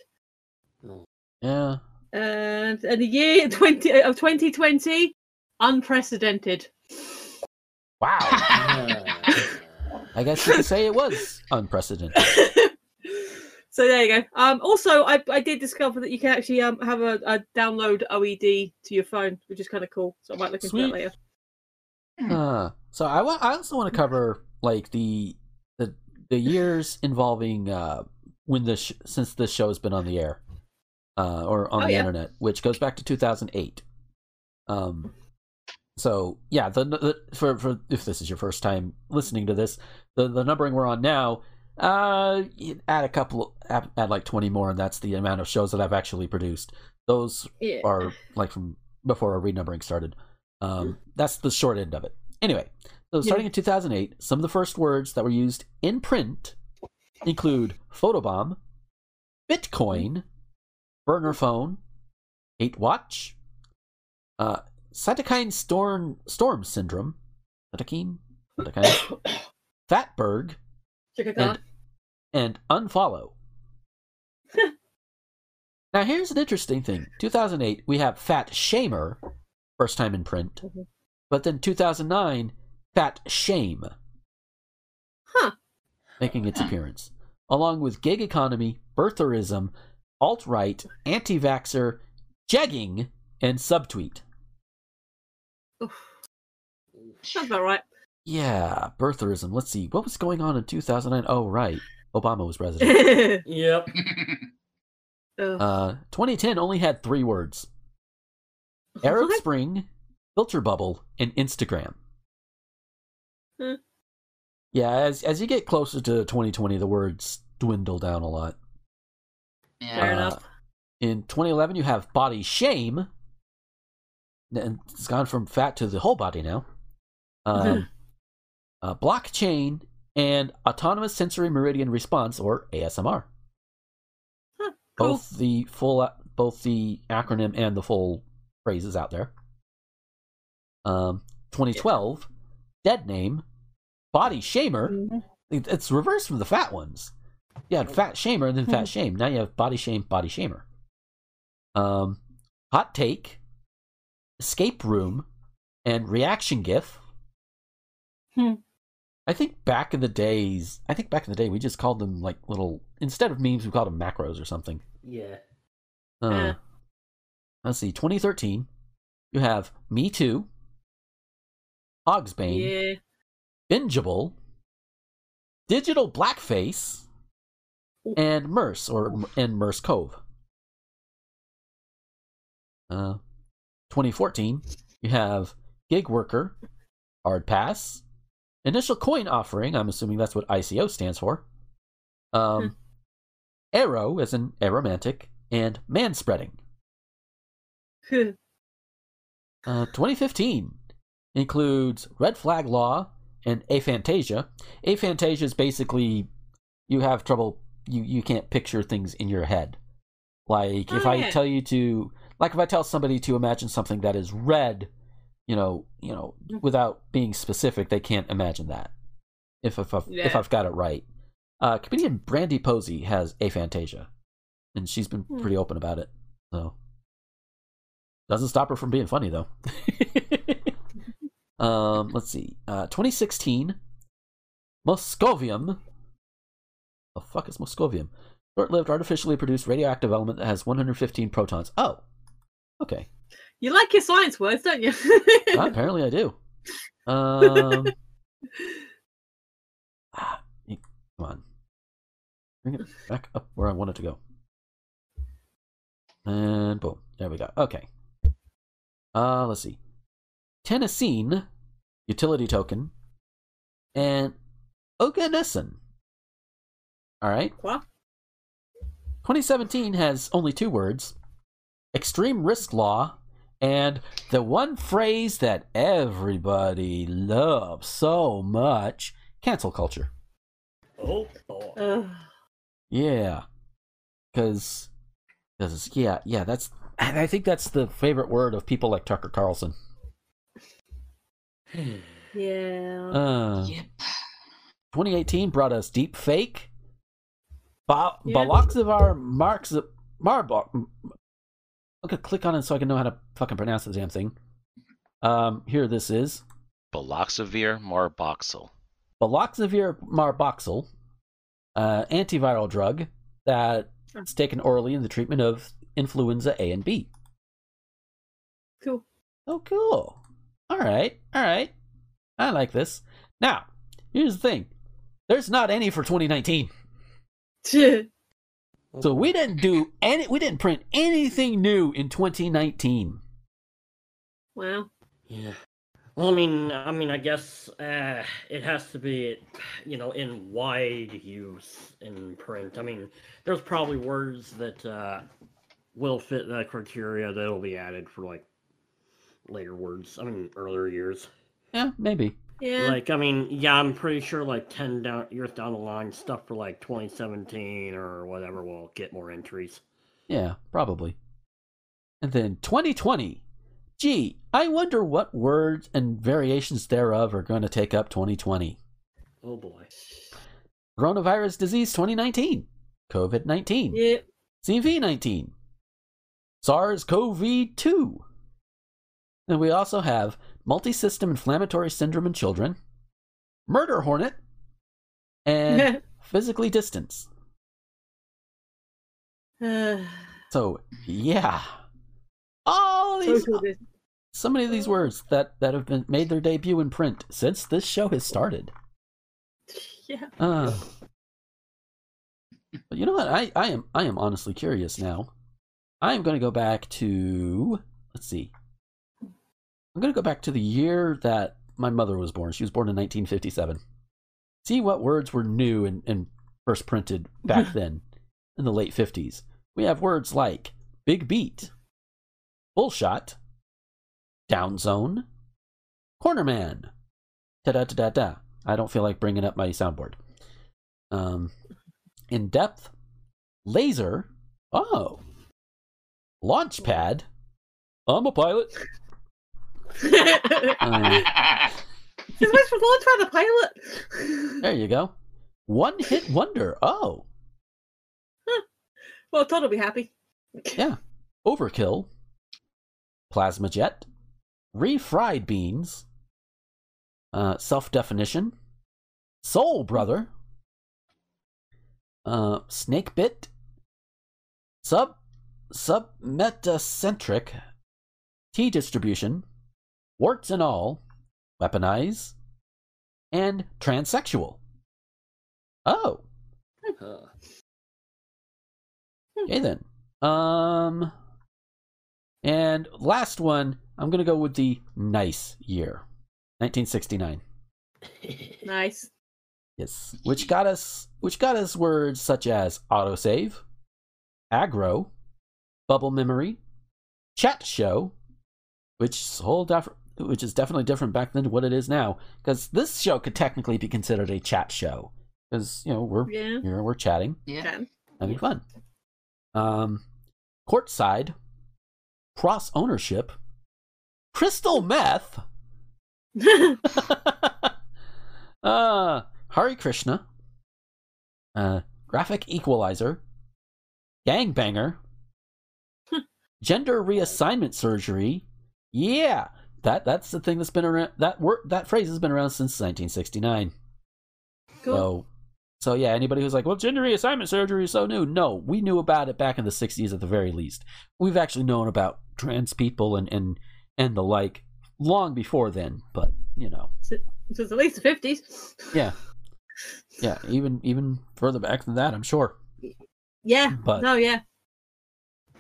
Yeah. And, and the year twenty of twenty twenty, unprecedented. Wow. Yeah. I guess you could say it was unprecedented. So there you go. Um, also, I, I did discover that you can actually um, have a, a download O E D to your phone, which is kind of cool. So I might look into that later. Uh, so I, wa- I also want to cover like the the the years involving uh, when this sh- since this show has been on the air uh, or on oh, the yeah. internet, which goes back to two thousand eight. Um, so yeah, the, the for for if this is your first time listening to this, the the numbering we're on now. Uh, add a couple, add, add like twenty more, and that's the amount of shows that I've actually produced. Those yeah. are like from before our renumbering started. Um, that's the short end of it. Anyway, so starting yeah. in two thousand eight, some of the first words that were used in print include photobomb, Bitcoin, burner phone, hate watch, uh, cytokine storm storm syndrome, cytokine, cytokine, fatberg. And, and unfollow. Now here's an interesting thing. two thousand eight, we have Fat Shamer, first time in print. Mm-hmm. But then two thousand nine, Fat Shame. Huh. Making its appearance. Along with gig economy, birtherism, alt-right, anti-vaxxer, jegging, and subtweet. Oof. Sounds about right. Yeah, birtherism. Let's see. What was going on in two thousand nine? Oh, right. Obama was president. Yep. uh, twenty ten only had three words. Arab what? Spring, filter bubble, and Instagram. Huh. Yeah, as as you get closer to twenty twenty, the words dwindle down a lot. Yeah. Fair uh, enough. In twenty eleven, you have body shame. And it's gone from fat to the whole body now. Um, uh, blockchain and autonomous sensory meridian response, or A S M R. Huh, cool. Both the full, both the acronym and the full phrase is out there. Um, twenty twelve, yeah. Dead name, body shamer. Mm-hmm. It's reversed from the fat ones. You had fat shamer and then fat shame. Now you have body shame, body shamer. Um, hot take, escape room, and reaction gif. Hmm. I think back in the days, I think back in the day, we just called them like little, instead of memes, we called them macros or something. Yeah. Uh, uh. Let's see, twenty thirteen, you have Me Too, Hogsbane, yeah. Bingeable, Digital Blackface, and Merce, or and Merce Cove. Uh, twenty fourteen, you have Gig Worker, Hard Pass, Initial Coin Offering, I'm assuming that's what I C O stands for, um, Aero, as in aromantic, and Manspreading. uh, twenty fifteen includes Red Flag Law and Aphantasia. Aphantasia is basically you have trouble, you, you can't picture things in your head. Like, oh, if yeah. I tell you to... Like if I tell somebody to imagine something that is red, you know, you know, without being specific, they can't imagine that. If if I've, yeah. if I've got it right, uh, comedian Brandy Posey has aphantasia, and she's been pretty open about it. So doesn't stop her from being funny though. um, let's see, uh, twenty sixteen, Moscovium. The fuck is Moscovium? Short-lived, artificially produced radioactive element that has one hundred fifteen protons. Oh. Okay. You like your science words, don't you? Well, apparently I do. Um, ah, come on. Bring it back up where I want it to go. And boom. There we go. Okay. Uh, let's see. Tennessine, utility token, and Oganesson. All right. What? twenty seventeen has only two words. Extreme risk law, and the one phrase that everybody loves so much, cancel culture. Oh, boy. Uh. Yeah. Because, yeah, yeah, that's, I think that's the favorite word of people like Tucker Carlson. Yeah. Uh, yep. twenty eighteen brought us deep fake, ba- yeah. Baloxivar Marx, Marbox. I'm going to click on it so I can know how to fucking pronounce the damn thing. Um, here this is. Baloxavir marboxil. Baloxavir marboxil, uh, antiviral drug that's taken orally in the treatment of influenza A and B. Cool. Oh, cool. All right. All right. I like this. Now, here's the thing. There's not any for twenty nineteen. So we didn't do any. We didn't print anything new in twenty nineteen. Well, yeah. Well, I mean, I mean, I guess uh, it has to be, you know, in wide use in print. I mean, there's probably words that uh, will fit that criteria that'll be added for like later words. I mean, earlier years. Yeah, maybe. Yeah. Like, I mean, yeah, I'm pretty sure like ten down years down the line, stuff for like twenty seventeen or whatever will get more entries. Yeah, probably. And then twenty twenty. Gee, I wonder what words and variations thereof are going to take up twenty twenty. Oh boy. Coronavirus disease twenty nineteen. COVID nineteen. Yep. C V nineteen. SARS-C o V two. And we also have Multi-System Inflammatory Syndrome in Children, Murder Hornet, and Physically Distance. So, yeah. All these... Social, so many of these words that, that have been made their debut in print since this show has started. Yeah. Uh, but you know what? I, I am I am honestly curious now. I am going to go back to, let's see. I'm going to go back to the year that my mother was born. She was born in nineteen fifty-seven. See what words were new and, and first printed back then in the late fifties. We have words like big beat, bullshot, down zone, cornerman, da-da-da-da-da. I don't feel like bringing up my soundboard. Um, in depth, laser, oh, launch pad, I'm a pilot. um, He's much for launch pad, a pilot. There you go. One hit wonder, oh. Huh. Well, Todd will be happy. Yeah. Overkill, plasma jet, refried beans, uh, self-definition, soul brother, uh, snake bit, sub, sub metacentric, T distribution, warts and all, weaponize, and transsexual. Oh. Okay then. Um, and last one, I'm going to go with the nice year, nineteen sixty-nine. Nice. Yes, which got us which got us words such as autosave, aggro, bubble memory, chat show, which whole def- which is definitely different back than what it is now, because this show could technically be considered a chat show, because you know we're yeah. here, we're chatting, yeah, having yeah. fun. Um, courtside, cross ownership, crystal meth, uh, Hare Krishna, uh, graphic equalizer, gangbanger, gender reassignment surgery. Yeah, that that's the thing that's been around. That word, that phrase has been around since nineteen sixty-nine. Cool. So, So yeah, anybody who's like, well, gender reassignment surgery is so new. No, we knew about it back in the sixties at the very least. We've actually known about trans people and, and, and the like long before then, but, you know. Since at least the fifties. Yeah. Yeah, even even further back than that, I'm sure. Yeah. But, no, yeah.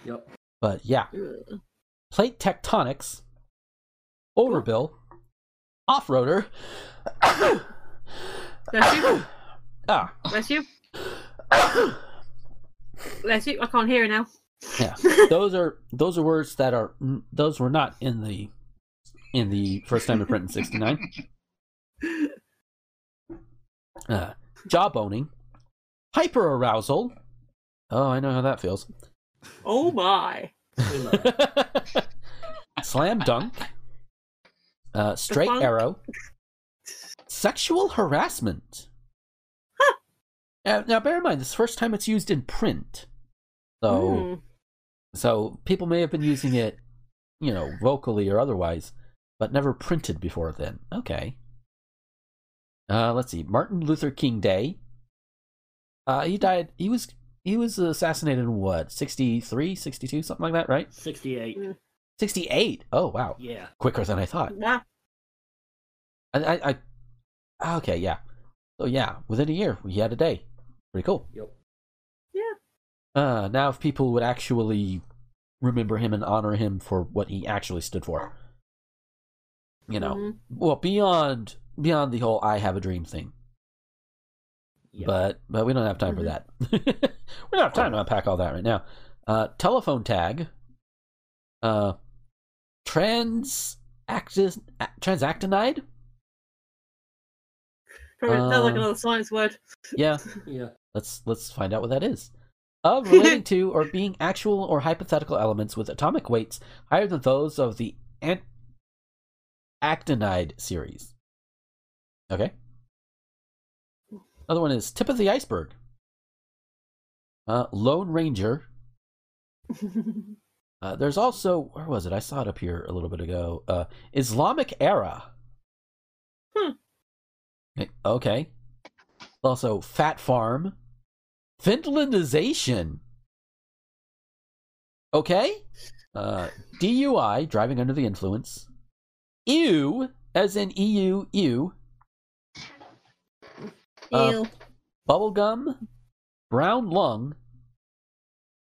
Yep. But yeah. Ugh. Plate tectonics, overbill, off-roader. That's you. Ah. Bless you. Bless you. I can't hear now. Yeah, those are those are words that are those were not in the in the first time to print in sixty-nine. Uh, jawboning, hyper arousal. Oh, I know how that feels. Oh my! Slam dunk, uh, straight arrow, sexual harassment. Now, now, bear in mind, this is the first time it's used in print, so mm. so people may have been using it, you know, vocally or otherwise, but never printed before then. Okay. Uh, let's see. Martin Luther King Day. Uh, he died. He was he was assassinated in what? sixty-three, sixty-two, something like that, right? sixty-eight. Mm. sixty-eight. Oh wow. Yeah. Quicker than I thought. Yeah. I, I, I. Okay. Yeah. So yeah, within a year we had a day. Pretty cool. Yep. Yeah. Uh, now if people would actually remember him and honor him for what he actually stood for. You know. Mm-hmm. Well, beyond beyond the whole I have a dream thing. Yep. But but we don't have time mm-hmm. for that. We don't have time to unpack all that right now. Uh, telephone tag. Uh, transactin- transactinide? Probably um, sounds like another science word. Yeah. Yeah. Let's let's find out what that is. Of relating to or being actual or hypothetical elements with atomic weights higher than those of the an- actinide series. Okay. Another one is tip of the iceberg. Uh, Lone Ranger. Uh, there's also, where was it? I saw it up here a little bit ago. Uh, Islamic era. Hmm. Okay. Also, fat farm, Finlandization. Okay? Uh, D U I, driving under the influence. Ew, as in E U, ew. Ew. Uh, bubblegum, brown lung,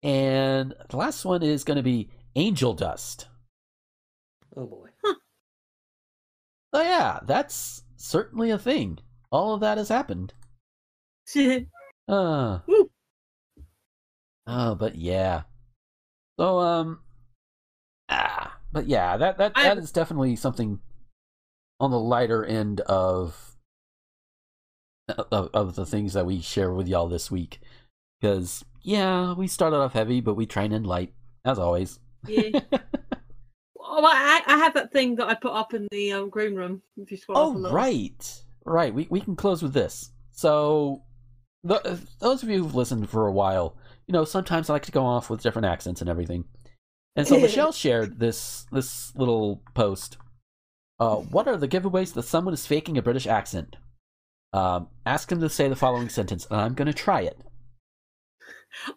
and the last one is going to be angel dust. Oh boy. Huh. Oh yeah, that's certainly a thing. All of that has happened. uh, Woo. Oh, but yeah. So, um, ah, but yeah, that, that, that I... is definitely something on the lighter end of, of, of the things that we share with y'all this week. Because, yeah, we started off heavy, but we train in light, as always. Yeah. Oh, I, I had that thing that I put up in the um, green room. If you scroll oh, up a little. right. Right. We we can close with this. So, the, those of you who've listened for a while, you know, sometimes I like to go off with different accents and everything. And so Michelle shared this this little post. Uh, what are the giveaways that someone is faking a British accent? Um, ask them to say the following sentence, and I'm going to try it.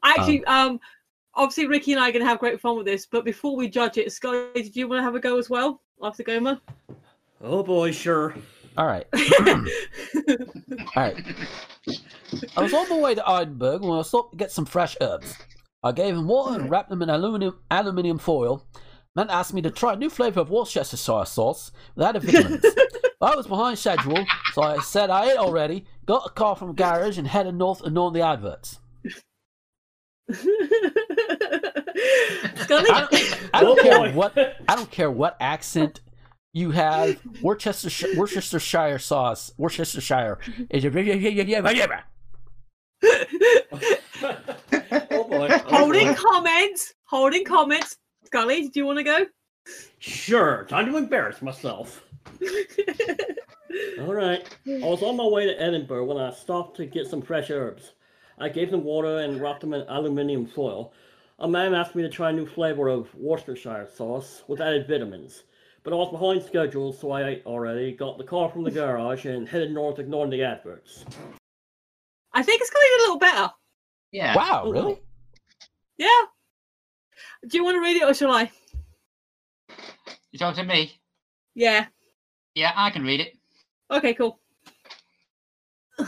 Actually, um, um, obviously Ricky and I are going to have great fun with this, but before we judge it, Scully, did you want to have a go as well after Gomer? Oh boy, sure. All right. All right. I was on the way to Edinburgh when I stopped to get some fresh herbs. I gave him water and wrapped them in aluminium aluminium foil. Man asked me to try a new flavour of Worcestershire sauce without a vitamins. I was behind schedule, so I said I ate already, got a car from a garage and headed north, ignoring the adverts. Scully? I don't, I don't oh care boy. what I don't care what accent you have. Worcestershire, Worcestershire sauce, Worcestershire is a oh boy. Holding oh comments, holding comments. Scully, do you want to go? Sure, time to embarrass myself. All right. I was on my way to Edinburgh when I stopped to get some fresh herbs. I gave them water and wrapped them in aluminium foil. A man asked me to try a new flavor of Worcestershire sauce with added vitamins. But I was behind schedule, so I ate already, got the car from the garage, and headed north ignoring the adverts. I think it's going to be a little better. Yeah. Wow, really? Yeah. Do you want to read it, or shall I? You're talking to me? Yeah. Yeah, I can read it. Okay, cool.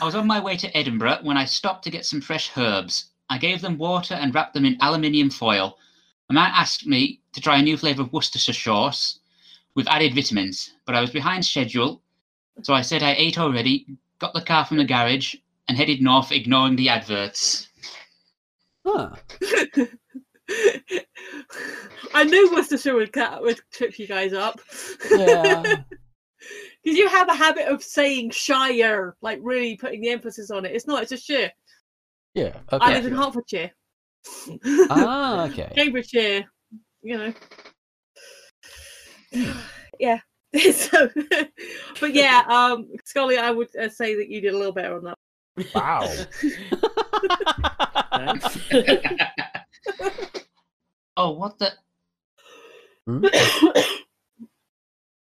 I was on my way to Edinburgh when I stopped to get some fresh herbs. I gave them water and wrapped them in aluminium foil. A man asked me to try a new flavour of Worcestershire sauce with added vitamins, but I was behind schedule, so I said I ate already, got the car from the garage, and headed north, ignoring the adverts. Huh. I knew Worcestershire would, would trip you guys up. Yeah. Because you have a habit of saying shire, like really putting the emphasis on it. It's not, it's just shire. Yeah. Okay. I live in Hertfordshire. Ah, okay. Cambridgeshire, you know. Yeah. So, but yeah, um, Scully, I would uh, say that you did a little better on that. Wow. Oh, what the... Hmm?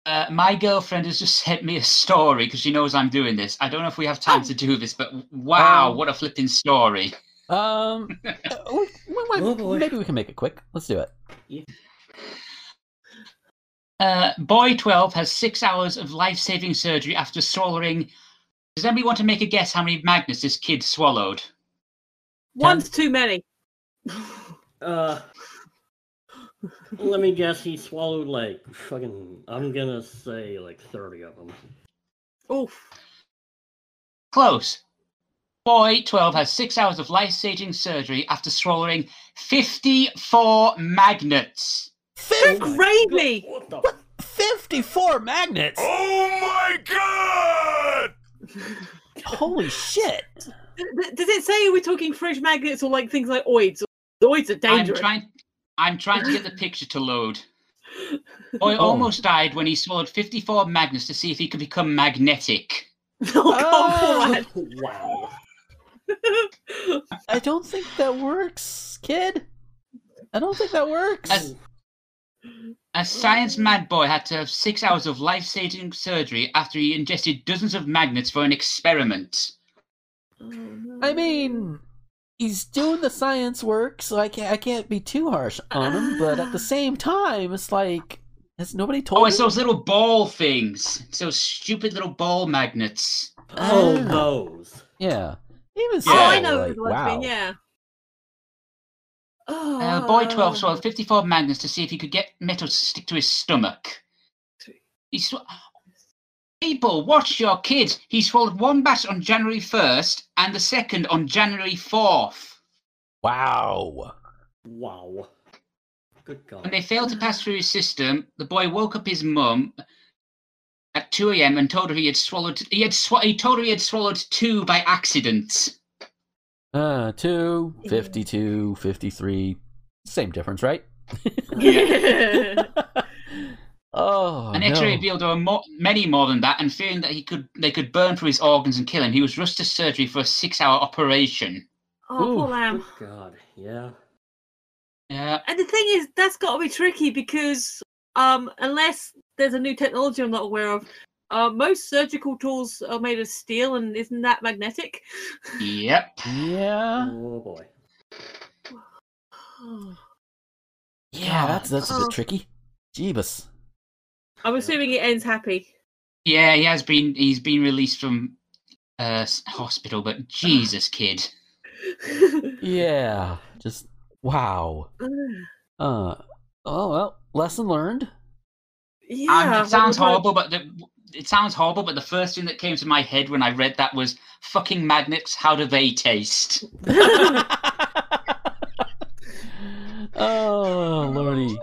Uh, my girlfriend has just sent me a story because she knows I'm doing this. I don't know if we have time oh. to do this, but wow, um, what a flipping story. Um, we, we, we, maybe we can make it quick. Let's do it. Yeah. Uh, boy twelve has six hours of life-saving surgery after swallowing... Does anybody want to make a guess how many magnets this kid swallowed? One's too many. uh... Let me guess, he swallowed like fucking, I'm gonna say like thirty of them. Oof. Close. Boy twelve has six hours of life-saving surgery after swallowing fifty-four magnets. Fifth oh gravy! What the? What? fifty-four magnets? Oh my god! Holy shit. Does it say we're talking fridge magnets or like things like oids? Oids are dangerous. I'm trying... I'm trying to get the picture to load. Boy oh. almost died when he swallowed fifty-four magnets to see if he could become magnetic. Oh, oh wow. I don't think that works, kid. I don't think that works. As, a science mad boy had to have six hours of life-saving surgery after he ingested dozens of magnets for an experiment. Oh, no. I mean, he's doing the science work, so I can't, I can't be too harsh on him. But at the same time, it's like, has nobody told me? Oh, it's those little ball things. It's those stupid little ball magnets. Oh, those. Yeah. Even so, oh, I know. Like, wow. Yeah. Oh. Uh, boy twelve swallowed fifty-four magnets to see if he could get metal to stick to his stomach. He sw- People, watch your kids. He swallowed one bat on January first and the second on January fourth. Wow. Wow. Good God. When they failed to pass through his system, the boy woke up his mum at two a.m. and told her he had swallowed... He had sw- He told her he had swallowed two by accident. Uh, two, fifty-two, fifty-three. Same difference, right? Yeah. Oh, an X-ray no. revealed there were more, many more than that, and fearing that he could, they could burn through his organs and kill him, he was rushed to surgery for a six-hour operation. Oh, poor lamb. God, yeah. Yeah. And the thing is, that's got to be tricky because um, unless there's a new technology I'm not aware of, uh, most surgical tools are made of steel, and isn't that magnetic? Yep. Yeah. Oh, boy. Yeah, that's, that's a bit oh. tricky. Jeebus. I'm assuming it ends happy. Yeah, he has been. He's been released from uh, hospital, but Jesus, kid. Yeah, just wow. Uh, oh well, lesson learned. Yeah, um, it sounds horrible, but the, it sounds horrible. But the first thing that came to my head when I read that was fucking magnets. How do they taste? Oh lordy.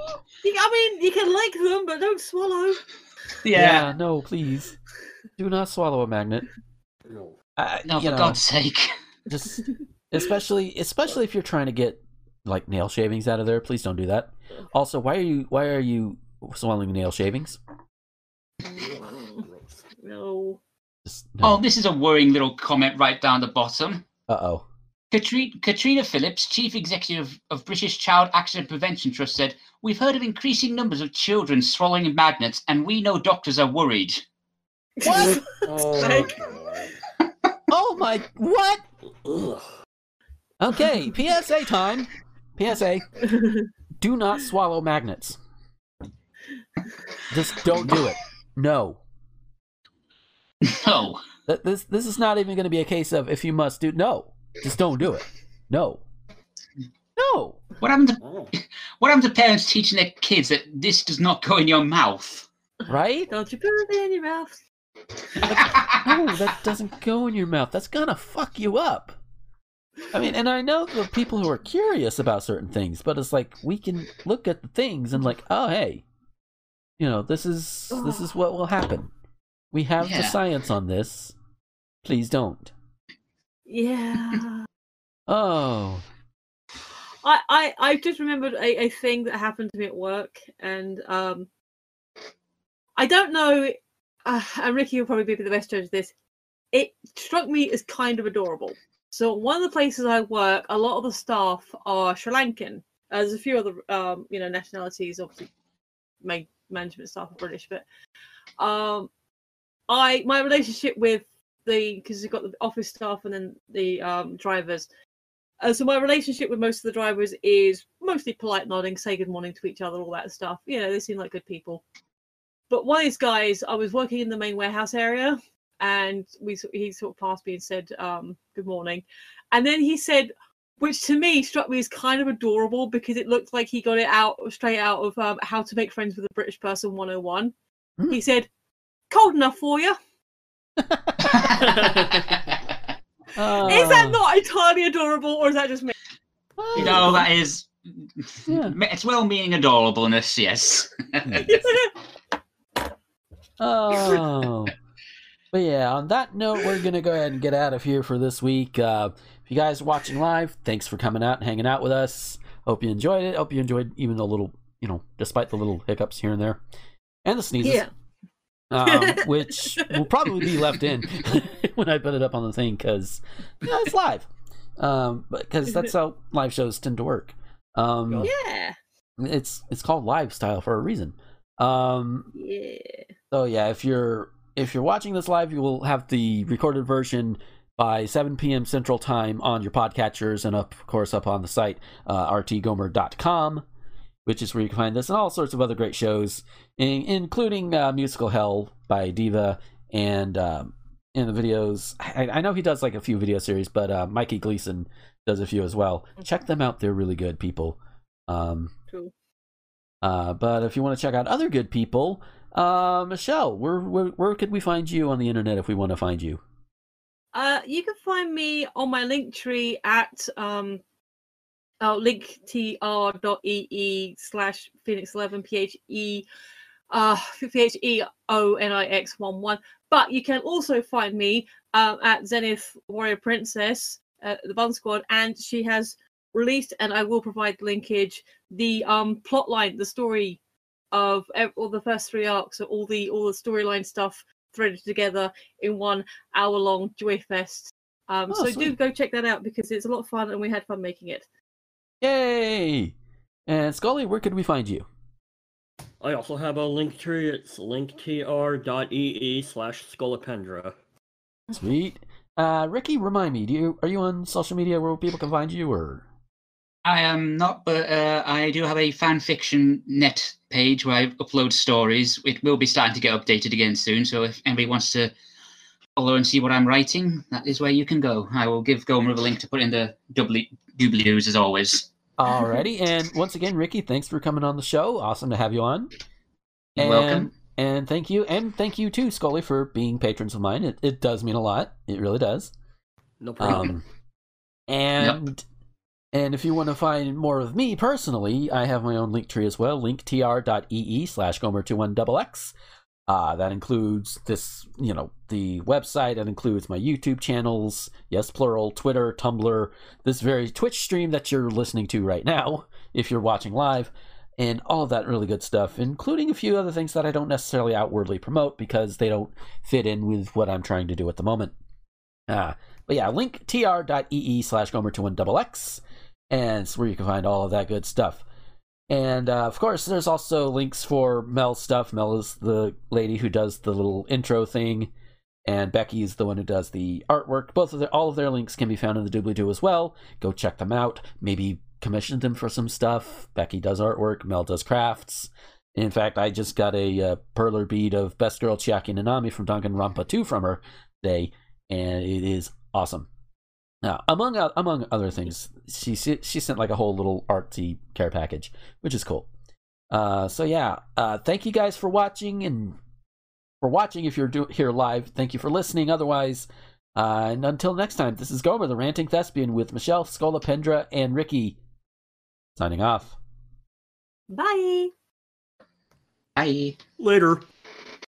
I mean, you can like them, but don't swallow. Yeah, yeah no, please. Do not swallow a magnet. No, uh, no for know, God's sake. Just, especially, especially if you're trying to get like nail shavings out of there, please don't do that. Also, why are you, why are you swallowing nail shavings? No. Just, no. Oh, this is a worrying little comment right down the bottom. Uh oh. Katrina, Katrina Phillips, Chief Executive of British Child Accident Prevention Trust, said, "We've heard of increasing numbers of children swallowing magnets, and we know doctors are worried." What? Oh, oh my... What? Ugh. Okay, P S A time. P S A. Do not swallow magnets. Just don't do it. No. No. This, this is not even going to be a case of if you must do... No. Just don't do it. No. No. What happened to, what happened to parents teaching their kids that this does not go in your mouth? Right? Don't you put it in your mouth. No, that doesn't go in your mouth. That's gonna fuck you up. I mean, and I know the people who are curious about certain things, but it's like, we can look at the things and like, oh, hey, you know, this is, this is what will happen. We have yeah. the science on this. Please don't. Yeah. Oh. I, I, I just remembered a, a thing that happened to me at work, and um, I don't know, uh, and Ricky will probably be the best judge of this. It struck me as kind of adorable. So one of the places I work, a lot of the staff are Sri Lankan. Uh, there's a few other, um, you know, nationalities. Obviously, my management staff are British, but um, I my relationship with the because you've got the office staff and then the um, drivers. Uh, so my relationship with most of the drivers is mostly polite nodding, say good morning to each other, all that stuff. You know, they seem like good people. But one of these guys, I was working in the main warehouse area, and we he sort of passed me and said, um, good morning. And then he said, which to me struck me as kind of adorable because it looked like he got it out straight out of um, How to Make Friends with a British Person one oh one. Mm. He said, cold enough for you. Uh, is that not entirely adorable, or is that just me? You know, that is... Yeah. It's well-meaning adorableness, yes. Oh. But yeah, on that note, we're going to go ahead and get out of here for this week. Uh, if you guys are watching live, thanks for coming out and hanging out with us. Hope you enjoyed it. Hope you enjoyed even the little, you know, despite the little hiccups here and there. And the sneezes. Yeah. Um, which will probably be left in when I put it up on the thing because you know, it's live. Um, because that's how live shows tend to work. Um, yeah, it's it's called live style for a reason. Um, yeah. So yeah, if you're if you're watching this live, you will have the recorded version by seven p.m. Central Time on your podcatchers, and up, of course, up on the site, uh, r t gomer dot com, which is where you can find this and all sorts of other great shows, in, including uh, Musical Hell by Diva, and um, in the videos, I, I know he does like a few video series, but uh, Mikey Gleason does a few as well. Check them out. They're really good people. Um, cool. Uh, but if you want to check out other good people, uh, Michelle, where, where where could we find you on the internet if we want to find you? Uh, you can find me on my Linktree at um, oh, linktr.ee slash phoenix eleven, P H E, uh, P H E O N I X one one. But you can also find me uh, at Zenith Warrior Princess, uh, the Bun Squad, and she has released, and I will provide linkage, the um plotline, the story of all the first three arcs, so all the all the storyline stuff threaded together in one hour long joy fest. Um, oh, so sweet. Do go check that out because it's a lot of fun and we had fun making it. Yay! And Scully, where could we find you? I also have a link tree. It's linktr.ee slash Scolopendra. Sweet. Uh, Ricky, remind me, do you are you on social media where people can find you, or? I am not, but uh, I do have a fan fiction net page where I upload stories. It will be starting to get updated again soon, so if anybody wants to follow and see what I'm writing, that is where you can go. I will give Gomer the link to put in the doobly-doos as always. Alrighty, and once again, Ricky, thanks for coming on the show. Awesome to have you on. You're and, welcome. And thank you, and thank you too, Scully, for being patrons of mine. It, it does mean a lot. It really does. No problem. Um, and... Yep. And if you want to find more of me personally, I have my own link tree as well, linktr.ee slash gomer21xx. Uh, that includes this, you know, the website. That includes my YouTube channels, yes, plural, Twitter, Tumblr, this very Twitch stream that you're listening to right now, if you're watching live, and all of that really good stuff, including a few other things that I don't necessarily outwardly promote because they don't fit in with what I'm trying to do at the moment. Uh, but yeah, linktr.ee slash gomer21xx. And it's where you can find all of that good stuff. And, uh, of course, there's also links for Mel's stuff. Mel is the lady who does the little intro thing. And Becky is the one who does the artwork. Both of their, all of their links can be found in the doobly-doo as well. Go check them out. Maybe commission them for some stuff. Becky does artwork. Mel does crafts. In fact, I just got a uh, perler bead of Best Girl Chiaki Nanami from Danganronpa two from her today. And it is awesome. Now, among among other things, she she sent like a whole little artsy care package, which is cool. Uh, so yeah, uh, thank you guys for watching and for watching if you're do- here live. Thank you for listening. Otherwise, uh, and until next time, this is Gomer the Ranting Thespian with Michelle, Scolopendra, and Ricky. Signing off. Bye. Bye. Later.